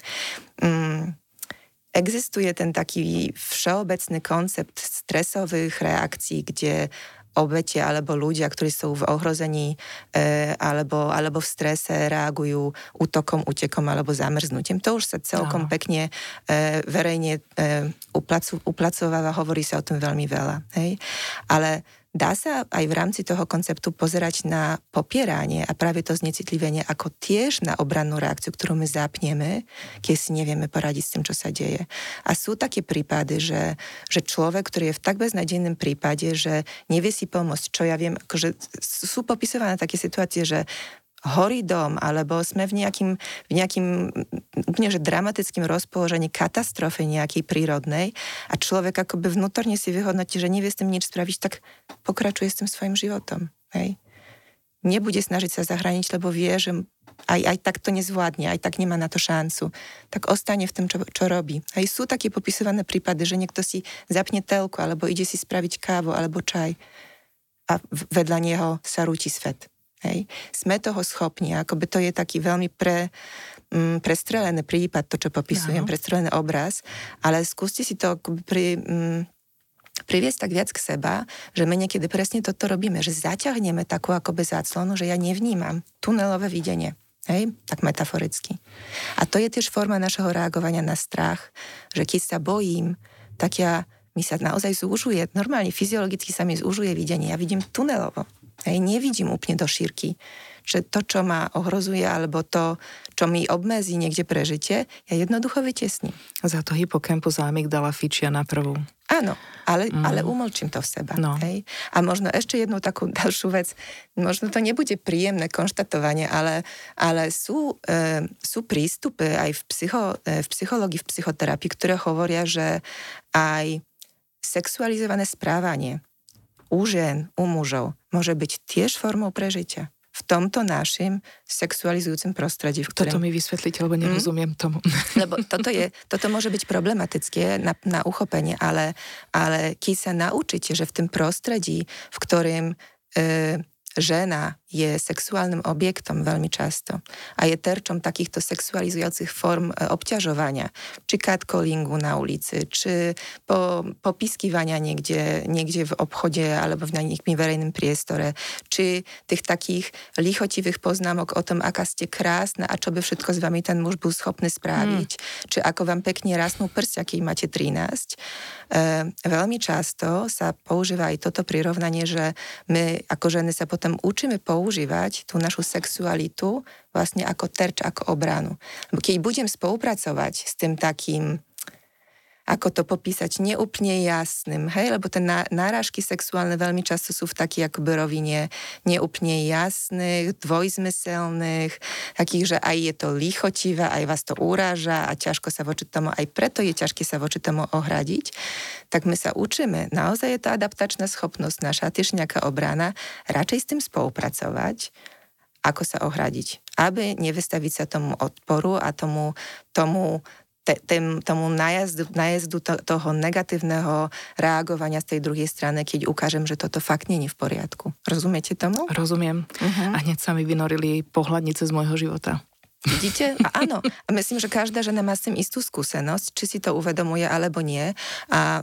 Existuje ten taký všeobecný koncept stresových reakcií, kde obete alebo ľudia, ktorí sú v ohrození alebo v strese reagujú útokom, útekom alebo zamrznutím. To už sa celkom pekne verejne uplacováva, hovorí sa o tom veľmi veľa. Hej? Ale dá sa aj v rámci toho konceptu pozerať na popieranie a práve to znecitlivenie ako tiež na obrannú reakciu, ktorú my zapneme, keď si nevieme poradiť s tým, čo sa deje. A sú také prípady, že človek, ktorý je v tak beznadejnom prípade, že nevie si pomôcť, čo ja viem, akože sú popisované také situácie, že horí dom, alebo sme v nejakým úplne že dramatickom rozpoložení katastrofy nejakej prírodnej a človek akoby vnútorne si vyhodnotí, že nevie s tým nič spraviť, tak pokračuje s tým svojim životom. Hej? Nebude snažiť sa zachrániť, lebo vie, že aj tak to nezvládne, aj tak nemá na to šancu. Tak ostane v tom, čo robí. Hej? Sú také popisované prípady, že niekto si zapne telku, alebo ide si spraviť kávu, alebo čaj a vedľa neho sa rúti svet. Hej. Sme toho schopní, akoby to je taký veľmi prestrelený prípad, to, čo popisujem, prestrelený obraz, ale skúste si to priviesť tak viac k seba, že my niekedy presne toto robíme, že zaťahneme takú akoby záclonu, že ja nevnímam tunelové videnie, hej, tak metaforicky. A to je tiež forma našeho reagovania na strach, že keď sa bojím, tak mi sa naozaj zúžuje, normálne fyziologicky sa mi zúžuje videnie, ja vidím tunelovo. Hej, nevidím úplne do šírky. Čiže to, čo ma ohrozuje, alebo to, čo mi obmedzí niekde prežitie, ja jednoducho vytiesním. Za to hypokampus a amygdala fičia na prvú. Áno, ale umlčím to v seba. No. Hej? A možno ešte jednu takú ďalšiu vec, možno to nebude príjemné konštatovanie, ale sú prístupy aj v psychológii, v psychoterapii, ktoré hovoria, že aj sexualizované správanie u žien, u mužov, môže byť tiež formou prežitia. V tomto našim sexualizujúcim prostredí. Toto mi vysvetlíte, lebo nerozumiem tomu. Lebo toto môže byť problematické na uchopenie, ale keď sa naučíte, že v tom prostredí, v ktorým žena je sexuálnym objektom veľmi často a je terčom takýchto sexualizujúcich form obťažovania. Či catcallingu na ulici, či popiskívania niekde v obchode alebo v nejakým verejnom priestore, či tých takých lichotivých poznámok o tom, aká ste krásna a čo by všetko s vami ten muž bol schopný spraviť, či ako vám pekne rastnú prsia, keď máte 13. Veľmi často sa používa aj toto prirovnanie, že my ako ženy sa potom učíme používať tú našu sexualitu vlastne ako terč, ako obranu. Keď budem spolupracovať s tým takým, ako to popísať, neúplne jasným, hej, lebo tie náražky sexuálne veľmi často sú v takej akoby rovine neúplne jasných, dvojzmyselných, takých, že aj je to lichotivé, aj vás to uráža a ťažko sa voči tomu, aj preto je ťažké sa voči tomu ohradiť, tak my sa učíme. Naozaj je to adaptačná schopnosť naša, tiež nejaká obrana, radšej s tým spolupracovať, ako sa ohradiť, aby nevystaviť sa tomu odporu a tomu najazdu toho negatívneho reagovania z tej druhej strany, keď ukážem, že toto fakt nie je v poriadku. Rozumiete tomu? Rozumiem. A hneď sa mi vynorili pohľadnice z môjho života. Vidíte? A áno. A myslím, že každá žena má s tým istú skúsenosť, či si to uvedomuje, alebo nie. A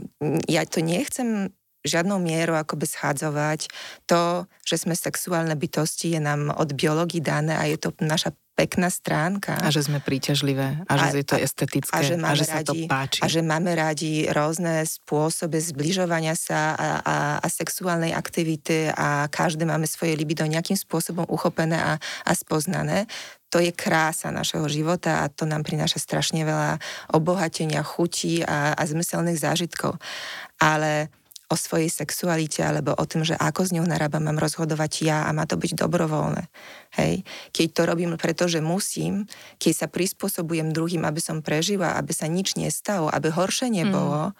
ja to nechcem žiadnou mierou akoby schádzovať. To, že sme sexuálne bytosti, je nám od biológie dané a je to naša pekná stránka. A že sme príťažlivé, a že je to estetické, a že sa to páči. A že máme radi rôzne spôsoby zbližovania sa a sexuálnej aktivity a každé máme svoje libido nejakým spôsobom uchopené a spoznané. To je krása našeho života a to nám prináša strašne veľa obohatenia, chutí a zmyselných zážitkov. Ale o svojej sexualite alebo o tom, že ako s ňou narábam, mám rozhodovať ja a má to byť dobrovoľné. Hej. Keď to robím, pretože musím, keď sa prispôsobujem druhým, aby som prežila, aby sa nič nestalo, aby horšie nebolo,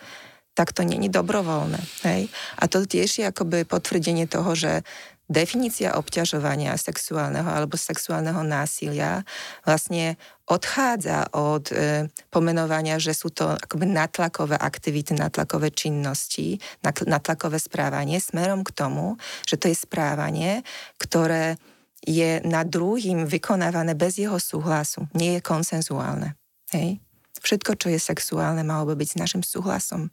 tak to nie je dobrovoľné. Hej. A to tiež je akoby potvrdenie toho, že definícia obťažovania sexuálneho alebo sexuálneho násilia vlastne odchádza od pomenovania, že sú to akoby natlakové aktivity, natlakové činnosti, natlakové správanie smerom k tomu, že to je správanie, ktoré je nad druhým vykonávané bez jeho súhlasu. Nie je konsenzuálne. Hej? Všetko, čo je sexuálne, malo by byť s našim súhlasom.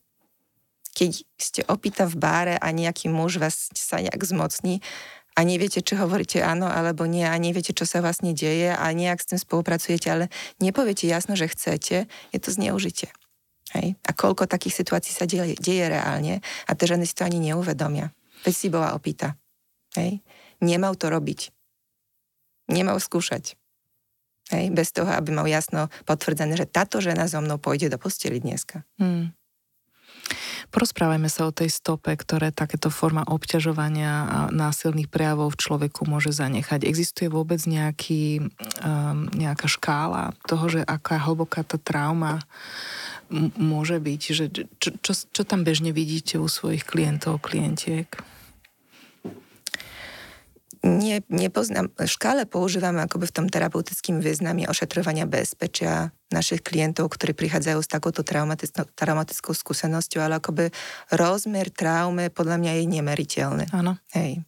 Keď ste opýta v báre a nejaký muž vás sa nejak zmocní a neviete, či hovoríte áno alebo nie a neviete, čo sa vlastne deje a nejak s tým spolupracujete, ale nepoviete jasno, že chcete, je to zneužitie. Hej? A koľko takých situácií sa deje reálne a tie ženy si to ani neuvedomia. Veď si bola opýta. Hej? Nemal to robiť. Nemal skúšať. Hej? Bez toho, aby mal jasno potvrdzené, že táto žena so mnou pôjde do posteli dneska. Porozprávajme sa o tej stope, ktoré takéto forma obťažovania a násilných prejavov v človeku môže zanechať. Existuje vôbec nejaká škála toho, že aká hlboká tá trauma môže byť? Že čo tam bežne vidíte u svojich klientov, klientiek? Nepoznám. Škále používame akoby v tom terapeutickom význame ošetrovania bezpečia našich klientov, ktorí prichádzajú s takouto traumatickou skúsenosťou, ale akoby rozmer traumy podľa mňa je nemeriteľný. Áno. Hej.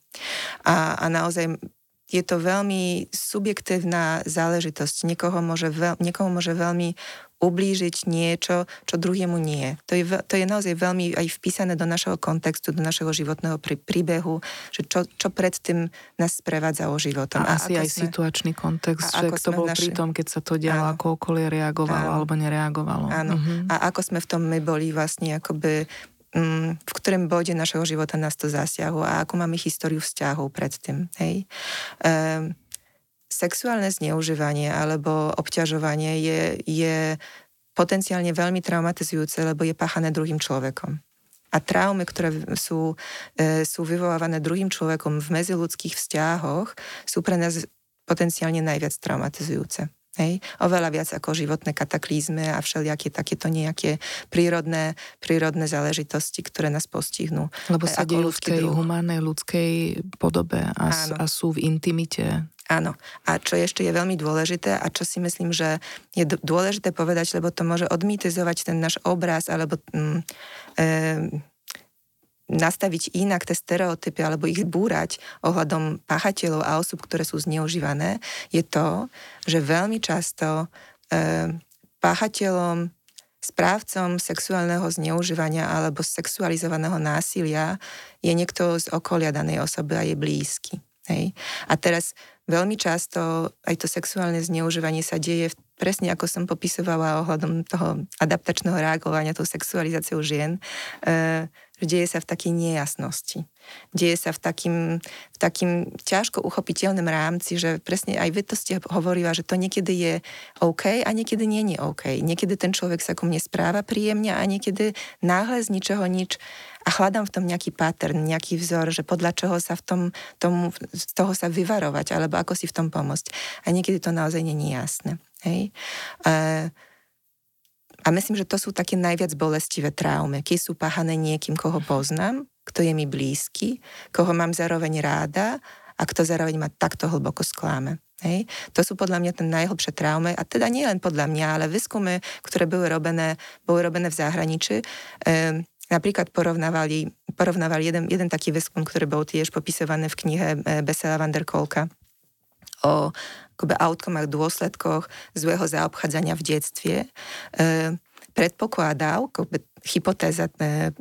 A naozaj je to veľmi subjektívna záležitosť. Niekomu môže veľmi ublížiť niečo, čo druhému nie. To je naozaj veľmi aj vpísané do našeho kontextu, do našeho životného príbehu, že čo predtým nás sprevádzalo životom. A asi aj situačný kontext, že kto bol pri tom, keď sa to dialo, ako okolie reagovalo alebo nereagovalo. Áno. Uh-huh. A ako sme v tom my boli vlastne akoby v ktorom bode našeho života nás to zasiahlo a ako máme históriu vzťahov predtým. Hej? Sexuálne zneužívanie alebo obťažovanie je potenciálne veľmi traumatizujúce, lebo je páchané druhým človekom. A traumy, ktoré sú vyvolávané druhým človekom v medziľudských vzťahoch, sú pre nás potenciálne najviac traumatizujúce. Hej. Oveľa viac ako životné kataklizmy a všelijaké takéto nejaké prírodné záležitosti, ktoré nás postihnú. Lebo sa dejú v tej humánnej ľudskej podobe a sú v intimite. Áno. A čo ešte je veľmi dôležité a čo si myslím, že je dôležité povedať, lebo to môže odmytizovať ten náš obraz alebo nastaviť inak tie stereotypy alebo ich búrať ohľadom páchateľov a osôb, ktoré sú zneužívané, je to, že veľmi často páchateľom, správcom sexuálneho zneužívania alebo sexualizovaného násilia je niekto z okolia danej osoby a je blízky. Hej. A teraz veľmi často aj to sexuálne zneužívanie sa deje presne ako som popisovala ohľadom toho adaptačného reagovania, tou sexualizáciou žien, deje sa v takej nejasnosti. Deje sa v takým ťažko uchopiteľnom rámci, že presne aj vy to ste hovorila, že to niekedy je OK a niekedy nie OK. Niekedy ten človek sa ku mne správa príjemne a niekedy náhle z ničoho nič a hľadám v tom nejaký pattern, nejaký vzor, že podľa čoho sa z toho sa vyvarovať, alebo ako si v tom pomôcť. A niekedy to naozaj nie je jasné. Hej? A myslím, že to sú také najviac bolestivé traumy, keď sú páchané niekým, koho poznám, kto je mi blízky, koho mám zároveň ráda a kto zároveň ma takto hlboko skláme. Hej. To sú podľa mňa ten najhlbšie traumy a teda nie len podľa mňa, ale výskumy, ktoré boli robené v zahraničí. Napríklad porovnával jeden taký výskum, ktorý bol tiež popisovaný v knihe Besele Vanderkolka o akoby outcomech, dôsledkoch zlého zaobchádzania v detstve, predpokladal hypotéza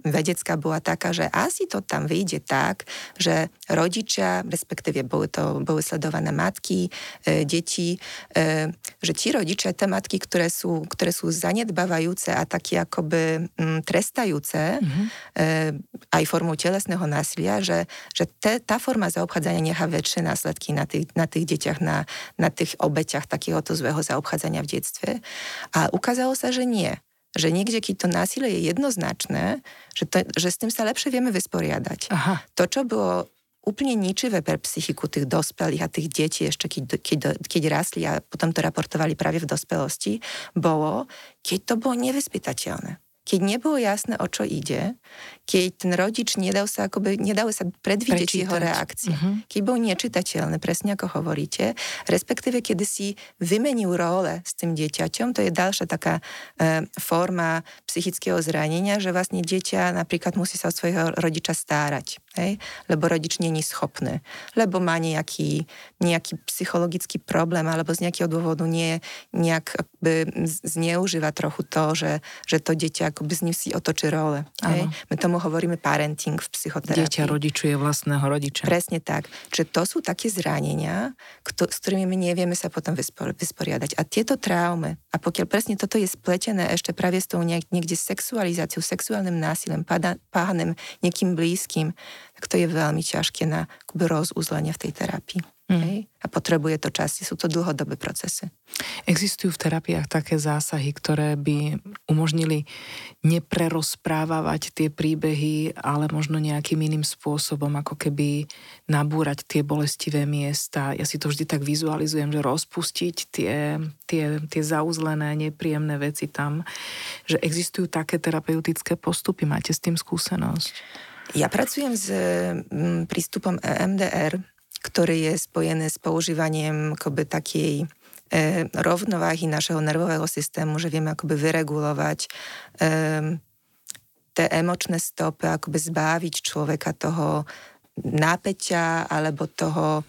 vedecká bola taká, že asi to tam vyjde tak, že rodičia, respektíve boli sledované matky, deti, že ti rodičia, tie matky, ktoré sú zanedbávajúce a také akoby trestajúce, aj formou telesného násilia, že tá forma zaobchádzania nechá väčšie následky na tých deťach, na tých obeťach takéhoto zlého zaobchádzania v detstve. A ukázalo sa, že nie. Že niekde, keď to násilie je jednoznačné, že s tým sa lepšie vieme vysporiadať. Aha. To, čo bolo úplne ničivé pre psychiku tých dospelých a tých detí ešte, keď rásli a potom to raportovali práve v dospelosti, bolo, keď to bolo nevyspytateľné. Keď nebolo jasné, o čo ide, keď ten rodič nedal sa predvidieť jeho reakcie, keď bol nečitateľný, presne ako hovoríte, respektíve keď si vymenil role s tým dieťaťom, to je ďalšia taká forma psychického zranenia, že vlastne dieťa napríklad musí sa o svojho rodiča starať, hej? Lebo rodič nie je schopný, lebo má nejaký psychologický problém alebo z nejakého dôvodu zneužíva trochu to, že to dieťa akoby z nich si otočí role. My tomu hovoríme parenting v psychoterapii. Dieťa rodičuje vlastného rodiča. Presne tak. Čiže to sú také zranenia, s ktorými my nevieme sa potom vysporiadať. A tieto traumy, a pokiaľ presne toto je spletené ešte práve s tou niekde sexualizáciou, sexuálnym násilím, páchaným niekým blízkym, tak to je veľmi ťažké na akoby rozúzlenie v tej terapii. A potrebuje to čas. Sú to dlhodobé procesy. Existujú v terapiách také zásahy, ktoré by umožnili neprerozprávavať tie príbehy, ale možno nejakým iným spôsobom, ako keby nabúrať tie bolestivé miesta. Ja si to vždy tak vizualizujem, že rozpustiť tie zauzlené, nepríjemné veci tam. Že existujú také terapeutické postupy. Máte s tým skúsenosť? Ja pracujem s prístupom EMDR, ktorý je spojený s používaním akoby takej rovnováhy našeho nervového systému, že vieme akoby vyregulovať tie emočné stopy, akoby zbaviť človeka toho nápäťa alebo toho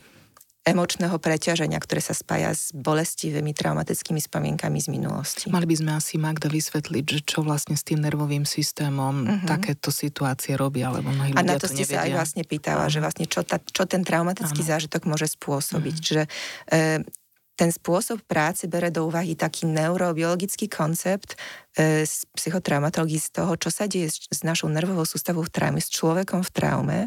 emočného preťaženia, ktoré sa spája s bolestivými, traumatickými spomienkami z minulosti. Mali by sme asi, Magda, vysvetliť, že čo vlastne s tým nervovým systémom takéto situácie robia, alebo mnohí ľudia to nevedia. A na to ste sa aj vlastne pýtala, že vlastne čo ten traumatický zážitok môže spôsobiť. Čiže ten spôsob práce bere do úvahy taký neurobiologický koncept z psychotraumatológie, z toho, čo sa deje s našou nervovou sústavou v traume, s človekom v traume,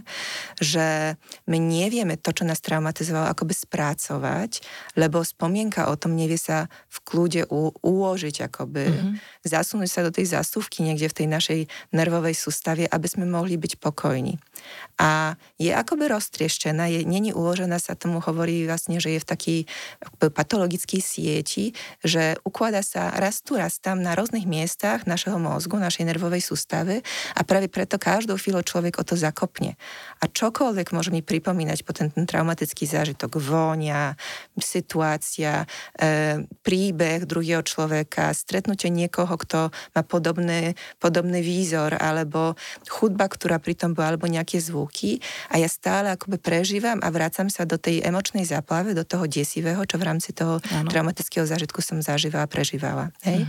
že my nevieme to, čo nás traumatizovalo, akoby spracovať, lebo spomienka o tom nevie sa v kľude uložiť, akoby zasunúť sa do tej zásuvky niekde v tej našej nervovej sústave, aby sme mohli byť pokojní. A je akoby roztrieštená, není uložená, sa tomu hovorí vlastne, že je v taký patologickej sieti, že ukladá sa raz tu, raz tam na rôznych miestach našeho mozgu, našej nervovej sústavy a práve preto každou chvíľou človek o to zakopne. A čokoľvek môže mi pripomínať potom ten traumatický zážitok, vôňa, situácia, príbeh druhého človeka, stretnutie niekoho, kto má podobný výzor, alebo chudba, ktorá pritom bola, alebo nejaké zvuky a ja stále akoby prežívam a vracam sa do tej emočnej záplave, do toho desivého, čo v rámci toho traumatického zážitku som zažívala a prežívala. Hej?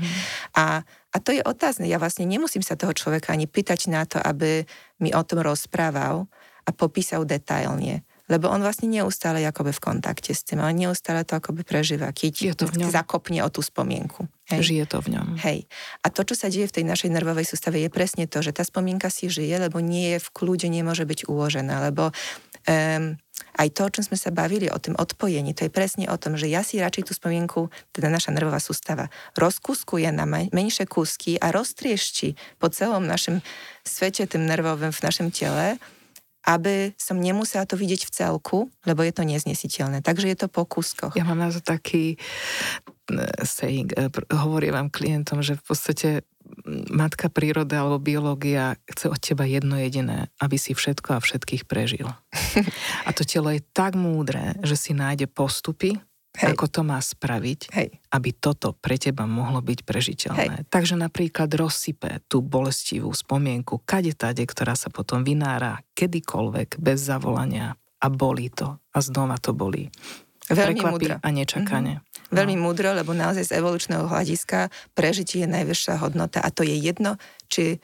A to je otázne. Ja vlastne nemusím sa toho človeka ani pýtať na to, aby mi o tom rozprával a popísal detailne. Lebo on vlastne neustále akoby v kontakte s tým, ale neustále to akoby prežíva, keď zakopne o tú spomienku. Hej. Žije to v ňom. Hej. A to, čo sa deje v tej našej nervovej sústave, je presne to, že tá spomienka si žije, lebo nie je v kľude, nemôže byť uložená, lebo aj to, o čom sme sa bavili, o tom odpojení, to je presne o tom, že ja si radšej tú spomienku, teda naša nervová sústava, rozkuskuje na menšie kúsky a roztriešti po celom našom svete, tým nervovým v našom tele, aby som nemusela to vidieť v celku, lebo je to neznesiteľné. Takže je to po kúskoch. Ja mám na to taký saying, hovorím vám klientom, že v podstate matka príroda alebo biológia chce od teba jedno jediné, aby si všetko a všetkých prežil. A to telo je tak múdre, že si nájde postupy, ako to má spraviť, aby toto pre teba mohlo byť prežiteľné. Takže napríklad rozsype tú bolestivú spomienku kadetade, ktorá sa potom vynára kedykoľvek bez zavolania a bolí to a znova to bolí. Veľmi múdro. A nečakanie. Veľmi múdro, lebo naozaj z evolučného hľadiska prežitie je najvyššia hodnota a to je jedno, či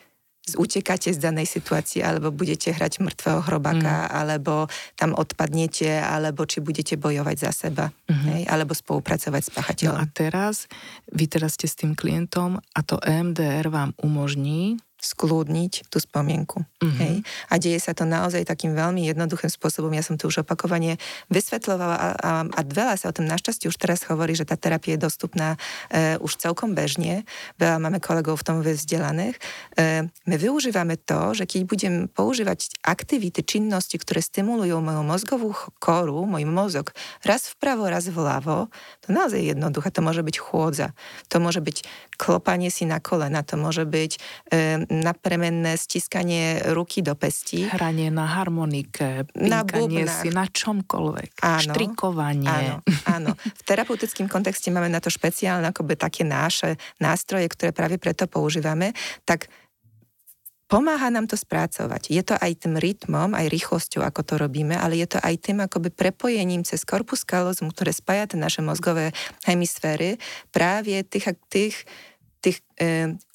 utekáte z danej situácie, alebo budete hrať mŕtvého hrobáka, alebo tam odpadnete, alebo či budete bojovať za seba, hej? Alebo spolupracovať s páchateľom. No a teraz, vy teraz ste s tým klientom a to EMDR vám umožní skľúdniť tú spomienku. Hej? A deje sa to naozaj takým veľmi jednoduchým spôsobom. Ja som to už opakovane vysvetľovala a veľa sa o tom našťastie už teraz hovorí, že tá terapia je dostupná už celkom bežne. Veľa máme kolegov v tom vzdelaných. My využívame to, že keď budem používať aktivity, činnosti, ktoré stimulujú moju mozgovú koru, môj mozog, raz vpravo, raz vľavo, to naozaj je jednoduché. To môže byť chôdza, to môže byť klopanie si na kolena, to môže byť na premenné stiskanie ruky do pestí. Hranie na harmonike, pinkanie si na čomkoľvek, áno, štrikovanie. Áno, áno. V terapeutickom kontexte máme na to špeciálne akoby také naše nástroje, ktoré práve preto používame, tak pomáha nám to spracovať. Je to aj tým rytmom, aj rýchlosťou, ako to robíme, ale je to aj tým akoby prepojením cez corpus callosum, ktoré spája naše mozgové hemisféry, práve tých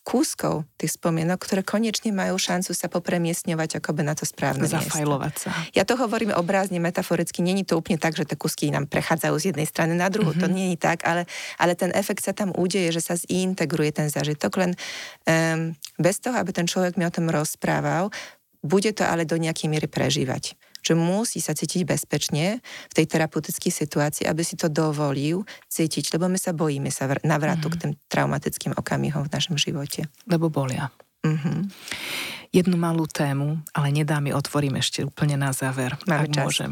kúskov tých spomienok, ktoré konečne majú šancu sa popremiestňovať akoby na to správne miesto. Zafajlovať sa. Ja to hovorím obrazne, metaforicky. Není to úplne tak, že tie kúsky nám prechádzajú z jednej strany na druhú. To není tak, ale ten efekt sa tam udeje, že sa zintegruje ten zážitok. Len bez toho, aby ten človek mi o tom rozprával, bude to ale do nejakej miery prežívať. Že musí sa cítiť bezpečne v tej terapeutickej situácii, aby si to dovolil cítiť, lebo my sa bojíme sa navratu k tým traumatickým okamihom v našom živote. Lebo bolia. Jednu malú tému, ale nedá mi, otvorím ešte úplne na záver. Máme čas. Môžem.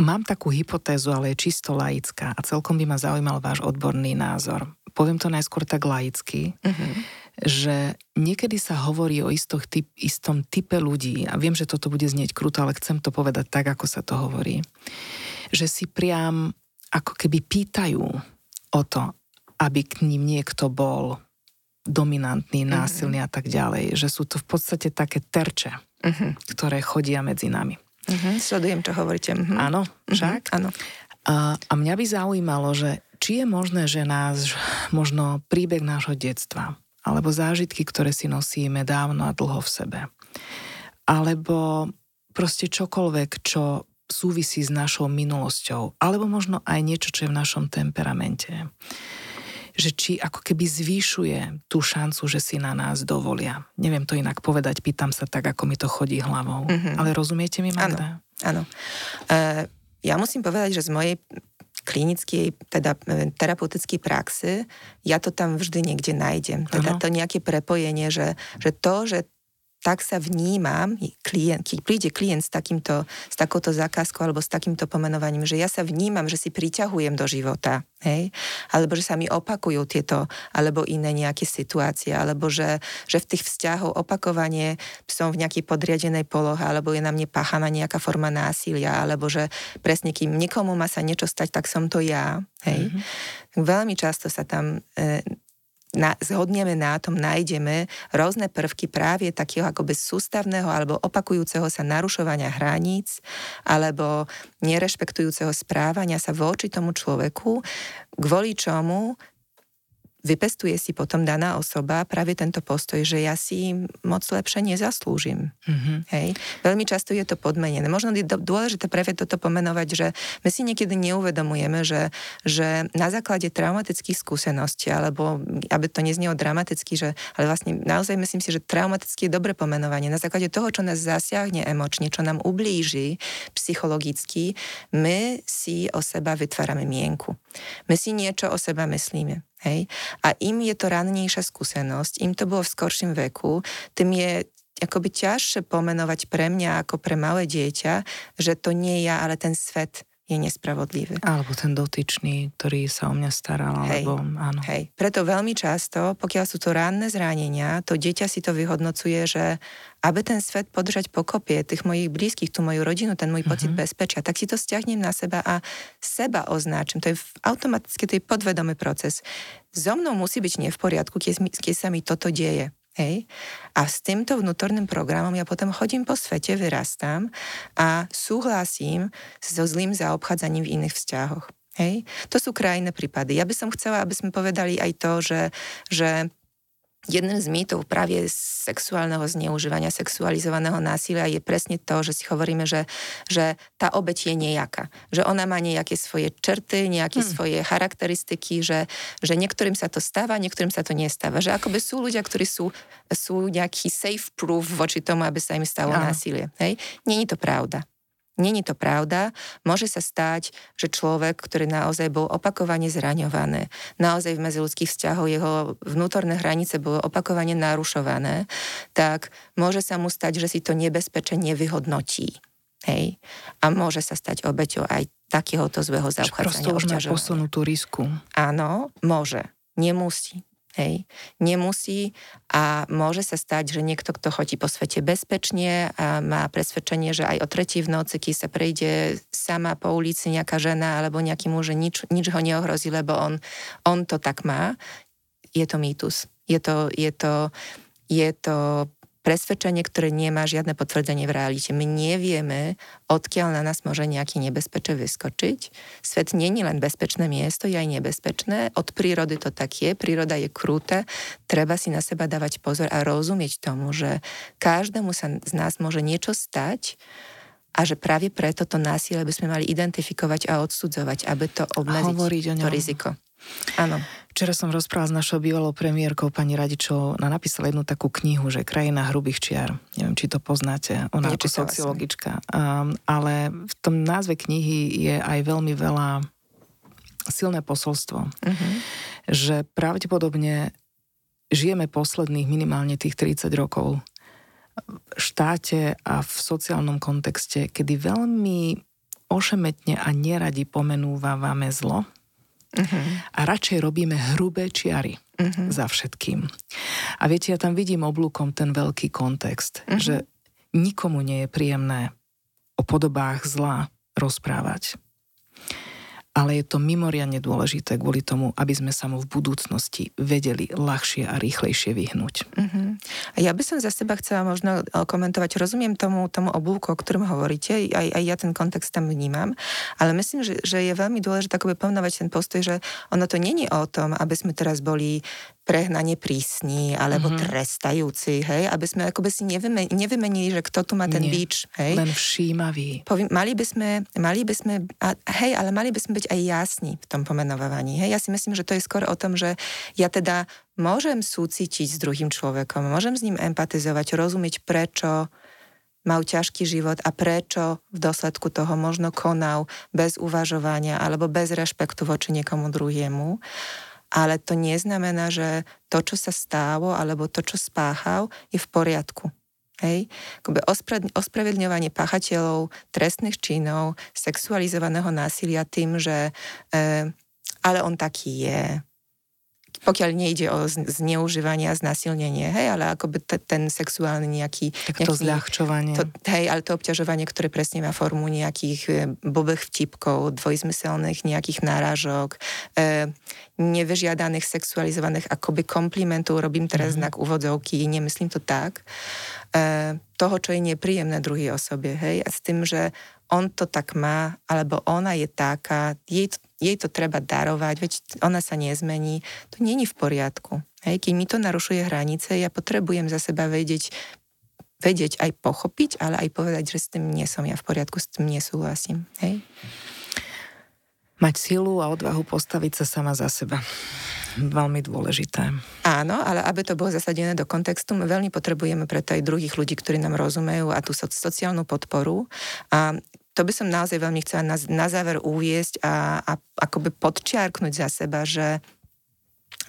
Mám takú hypotézu, ale je čisto laická a celkom by ma zaujímal váš odborný názor. Poviem to najskôr tak laicky, že niekedy sa hovorí o istom type ľudí, a viem, že toto bude znieť kruto, ale chcem to povedať tak, ako sa to hovorí, že si priam ako keby pýtajú o to, aby k ním niekto bol dominantný, násilný a tak ďalej, že sú to v podstate také terče, ktoré chodia medzi nami. Sledujem, čo hovoríte. Áno, však? Áno. A mňa by zaujímalo, že či je možné, že možno príbeh nášho detstva alebo zážitky, ktoré si nosíme dávno a dlho v sebe. Alebo proste čokoľvek, čo súvisí s našou minulosťou. Alebo možno aj niečo, čo je v našom temperamente. Že či ako keby zvýšuje tú šancu, že si na nás dovolia. Neviem to inak povedať, pýtam sa tak, ako mi to chodí hlavou. Ale rozumiete mi, Magda? Áno. Ja musím povedať, že z mojej klinickej, teda terapeutickej praxi, ja to tam vždy niekde nájdem. Teda to nejaké prepojenie, že tak sa vnímam, keď príde klient s takouto zákazkou alebo s takýmto pomenovaním, že ja sa vnímam, že si priťahujem do života, hej? Alebo že sa mi opakujú tieto alebo iné nejaké situácie, alebo že v tých vzťahoch opakovanie som v nejakej podriadenej polohe, alebo je na mne páchaná nejaká forma násilia, alebo že presne kým niekomu má sa niečo stať, tak som to ja, hej? Veľmi často sa tam zhodneme na tom, nájdeme rôzne prvky práve takého akoby sústavného alebo opakujúceho sa narušovania hraníc alebo nerešpektujúceho správania sa voči tomu človeku, kvôli čomu vypestuje si potom daná osoba práve tento postoj, že ja si moc lepšie nezaslúžim. Hej? Veľmi často je to podmenené. Možno je dôležité práve toto pomenovať, že my si niekedy neuvedomujeme, že na základe traumatických skúseností, alebo aby to neznelo dramaticky, ale vlastne naozaj myslím si, že traumatické je dobré pomenovanie. Na základe toho, čo nás zasiahne emočne, čo nám ublíži psychologicky, my si o seba vytvárame mienku. My si niečo o seba myslíme. Hej? A im je to rannejšia skúsenosť, im to bolo v skorším veku, tým je akoby ťažšie pomenovať pre mňa ako pre malé dieťa, že to nie ja, ale ten svet je nespravodlivý. Alebo ten dotyčný, ktorý sa o mňa staral, alebo áno. Hej. Preto veľmi často, pokiaľ sú to ranné zranenia, to dieťa si to vyhodnocuje, že aby ten svet podržať pokopie, tých mojich blízkych, tú moju rodinu, ten môj pocit bezpečia, tak si to stiahnem na seba a seba označím. To je automaticky, to je podvedomý proces. So mnou musí byť nie v poriadku, keď sa mi toto deje. Hej. A s týmto vnútorným programom ja potom chodím po svete, vyrastám a súhlasím so zlým zaobchádzaním v iných vzťahoch. Hej. To sú krajné prípady. Ja by som chcela, aby sme povedali aj to, že Jedným z mýtov práve sexuálneho zneužívania, sexualizovaného násilia je presne to, že si hovoríme, že tá obeť je nejaká. Že ona má nejaké svoje črty, nejaké svoje charakteristiky, že niektorým sa to stáva, niektorým sa to nestáva. Že akoby sú ľudia, ktorí sú nejaký safe proof voči tomu, aby sa im stalo násilie. Hej? Není to pravda. Není to pravda. Môže sa stať, že človek, ktorý naozaj bol opakovane zraňovaný, naozaj v medziludských vzťahoch jeho vnútorné hranice boli opakovane narušované, tak môže sa mu stať, že si to nebezpečenie vyhodnotí. Hej? A môže sa stať obeťou aj takéhoto zlého zaobchádzania. Prosto už má posunutú risku. Áno, môže. Nemusí. Hej. Nemusí a môže sa stať, že niekto, kto chodí po svete bezpečne a má presvedčenie, že aj o 3:00 v noci, keď sa prejde sama po ulici nejaká žena alebo nejaký muž, nič ho neohrozí, lebo on to tak má. Je to mýtus. Je to presvedčenie, ktoré nemá žiadne potvrdenie v realite. My nevieme, odkiaľ na nás môže nejaké nebezpečie vyskočiť. Svet nie je len bezpečné miesto, je aj nebezpečné. Od prírody to tak je. Príroda je krutá. Treba si na seba dávať pozor a rozumieť tomu, že každému sa z nás môže niečo stať a že práve preto to násilie by sme mali identifikovať a odsudzovať, aby to obmedziť to riziko. Áno. Včera som rozprávala s našou bývalou premiérkou pani Radičovou. Ona napísala jednu takú knihu, že Krajina hrubých čiar. Neviem, či to poznáte. Ona je sociologička. Ale v tom názve knihy je aj veľmi veľa silné posolstvo. Uh-huh. Že pravdepodobne žijeme posledných minimálne tých 30 rokov v štáte a v sociálnom kontexte, kedy veľmi ošemetne a neradi pomenúvame zlo. Uh-huh. A radšej robíme hrubé čiary za všetkým. A viete, ja tam vidím oblúkom ten veľký kontext, že nikomu nie je príjemné o podobách zla rozprávať. Ale je to mimoriadne dôležité kvôli tomu, aby sme sa mu v budúcnosti vedeli ľahšie a rýchlejšie vyhnúť. Uh-huh. A ja by som za seba chcela možno komentovať. Rozumiem tomu oblúku, o ktorom hovoríte, aj ja ten kontext tam vnímam, ale myslím, že je veľmi dôležité akoby pomenovať ten postoj, že ono to nie je o tom, aby sme teraz boli prehnane prísni, alebo trestajúci, hej? Aby sme akoby si nevymenili, že kto tu má ten bič, hej? Len všímavý. Mali by sme byť aj jasní v tom pomenovávaní, hej? Ja si myslím, že to je skôr o tom, že ja teda môžem súcitiť s druhým človekom, môžem s ním empatizovať, rozumieť, prečo mal ťažký život a prečo v dôsledku toho možno konal bez uvažovania alebo bez rešpektu voči niekomu druhému. Ale to neznamená, že to, čo sa stalo, alebo to, čo spáchal, je v poriadku. Hej? Akoby ospravedlňovanie páchateľov trestných činov, sexualizovaného násilia tým, že ale on taký je. Pokiaľ nejde o zneužívanie a znásilnenie, hej, ale akoby ten sexuálny nejaký... Tak to zľahčovanie. Hej, ale to obťažovanie, ktoré presne má formu nejakých blbých vtipkov, dvojzmyselných nejakých náražok, nevyžiadaných sexualizovaných akoby komplimentov, robím teraz znak úvodzovky, nemyslím to tak, toho, čo je nepríjemné druhej osobe, hej, a s tým, že on to tak má, alebo ona je taká, jej to treba darovať, veď ona sa nezmení. To nie je v poriadku. Hej? Keď mi to narušuje hranice, ja potrebujem za seba vedieť aj pochopiť, ale aj povedať, že s tým nie som ja v poriadku, s tým nesúhlasím. Hej? Mať silu a odvahu postaviť sa sama za seba. Veľmi dôležité. Áno, ale aby to bolo zasadené do kontextu, my veľmi potrebujeme preto aj druhých ľudí, ktorí nám rozumejú a tú sociálnu podporu. A to by som naozaj veľmi chcela na záver uviesť a akoby podčiarknúť za seba, že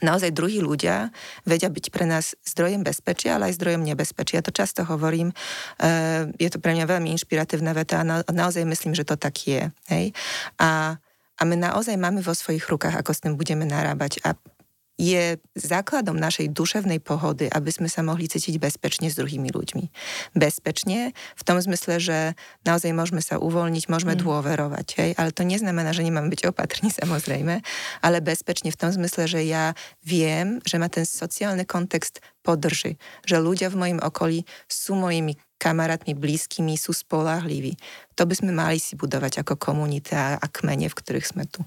naozaj druhí ľudia vedia byť pre nás zdrojem bezpečia, ale aj zdrojom nebezpečia. Ja to často hovorím, je to pre mňa veľmi inšpiratívna veta a naozaj myslím, že to tak je. Hej? A my naozaj máme vo svojich rukách, ako s tým budeme narábať a je základom našej duševnej pohody, aby sme sa mohli cítiť bezpečne s druhými ľuďmi. Bezpečne v tom zmysle, že naozaj môžeme sa uvoľniť, môžeme dôverovať. Hej? Ale to neznamená, že nemáme byť opatrní, samozrejme, ale bezpečne v tom zmysle, že ja viem, že ma ten sociálny kontext podrží, že ľudia v mojom okolí sú mojimi kamarátmi, blízkymi, sú spoľahliví. To by sme mali si budovať ako komunita a kmene, v ktorých sme tu.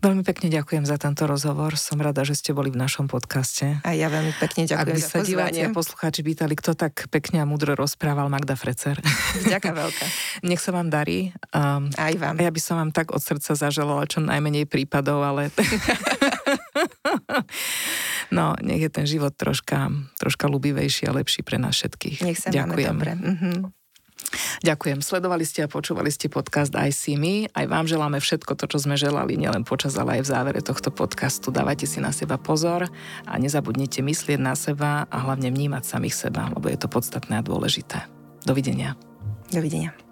Veľmi pekne ďakujem za tento rozhovor. Som rada, že ste boli v našom podcaste. A ja veľmi pekne ďakujem za pozvanie. Ak by sa diváci a poslucháči pýtali, kto tak pekne a múdro rozprával, Magda Frecer. Ďakujem veľká. Nech sa vám darí. Aj vám. Ja by som vám tak od srdca zaželala čo najmenej prípadov, ale... No, nech je ten život troška ľubivejší a lepší pre nás všetkých. Nech sa máme dobre. Mm-hmm. Ďakujem. Sledovali ste a počúvali ste podcast I SEE ME. Aj vám želáme všetko to, čo sme želali, nielen počas, ale aj v závere tohto podcastu. Dávajte si na seba pozor a nezabudnite myslieť na seba a hlavne vnímať samých seba, lebo je to podstatné a dôležité. Dovidenia. Dovidenia.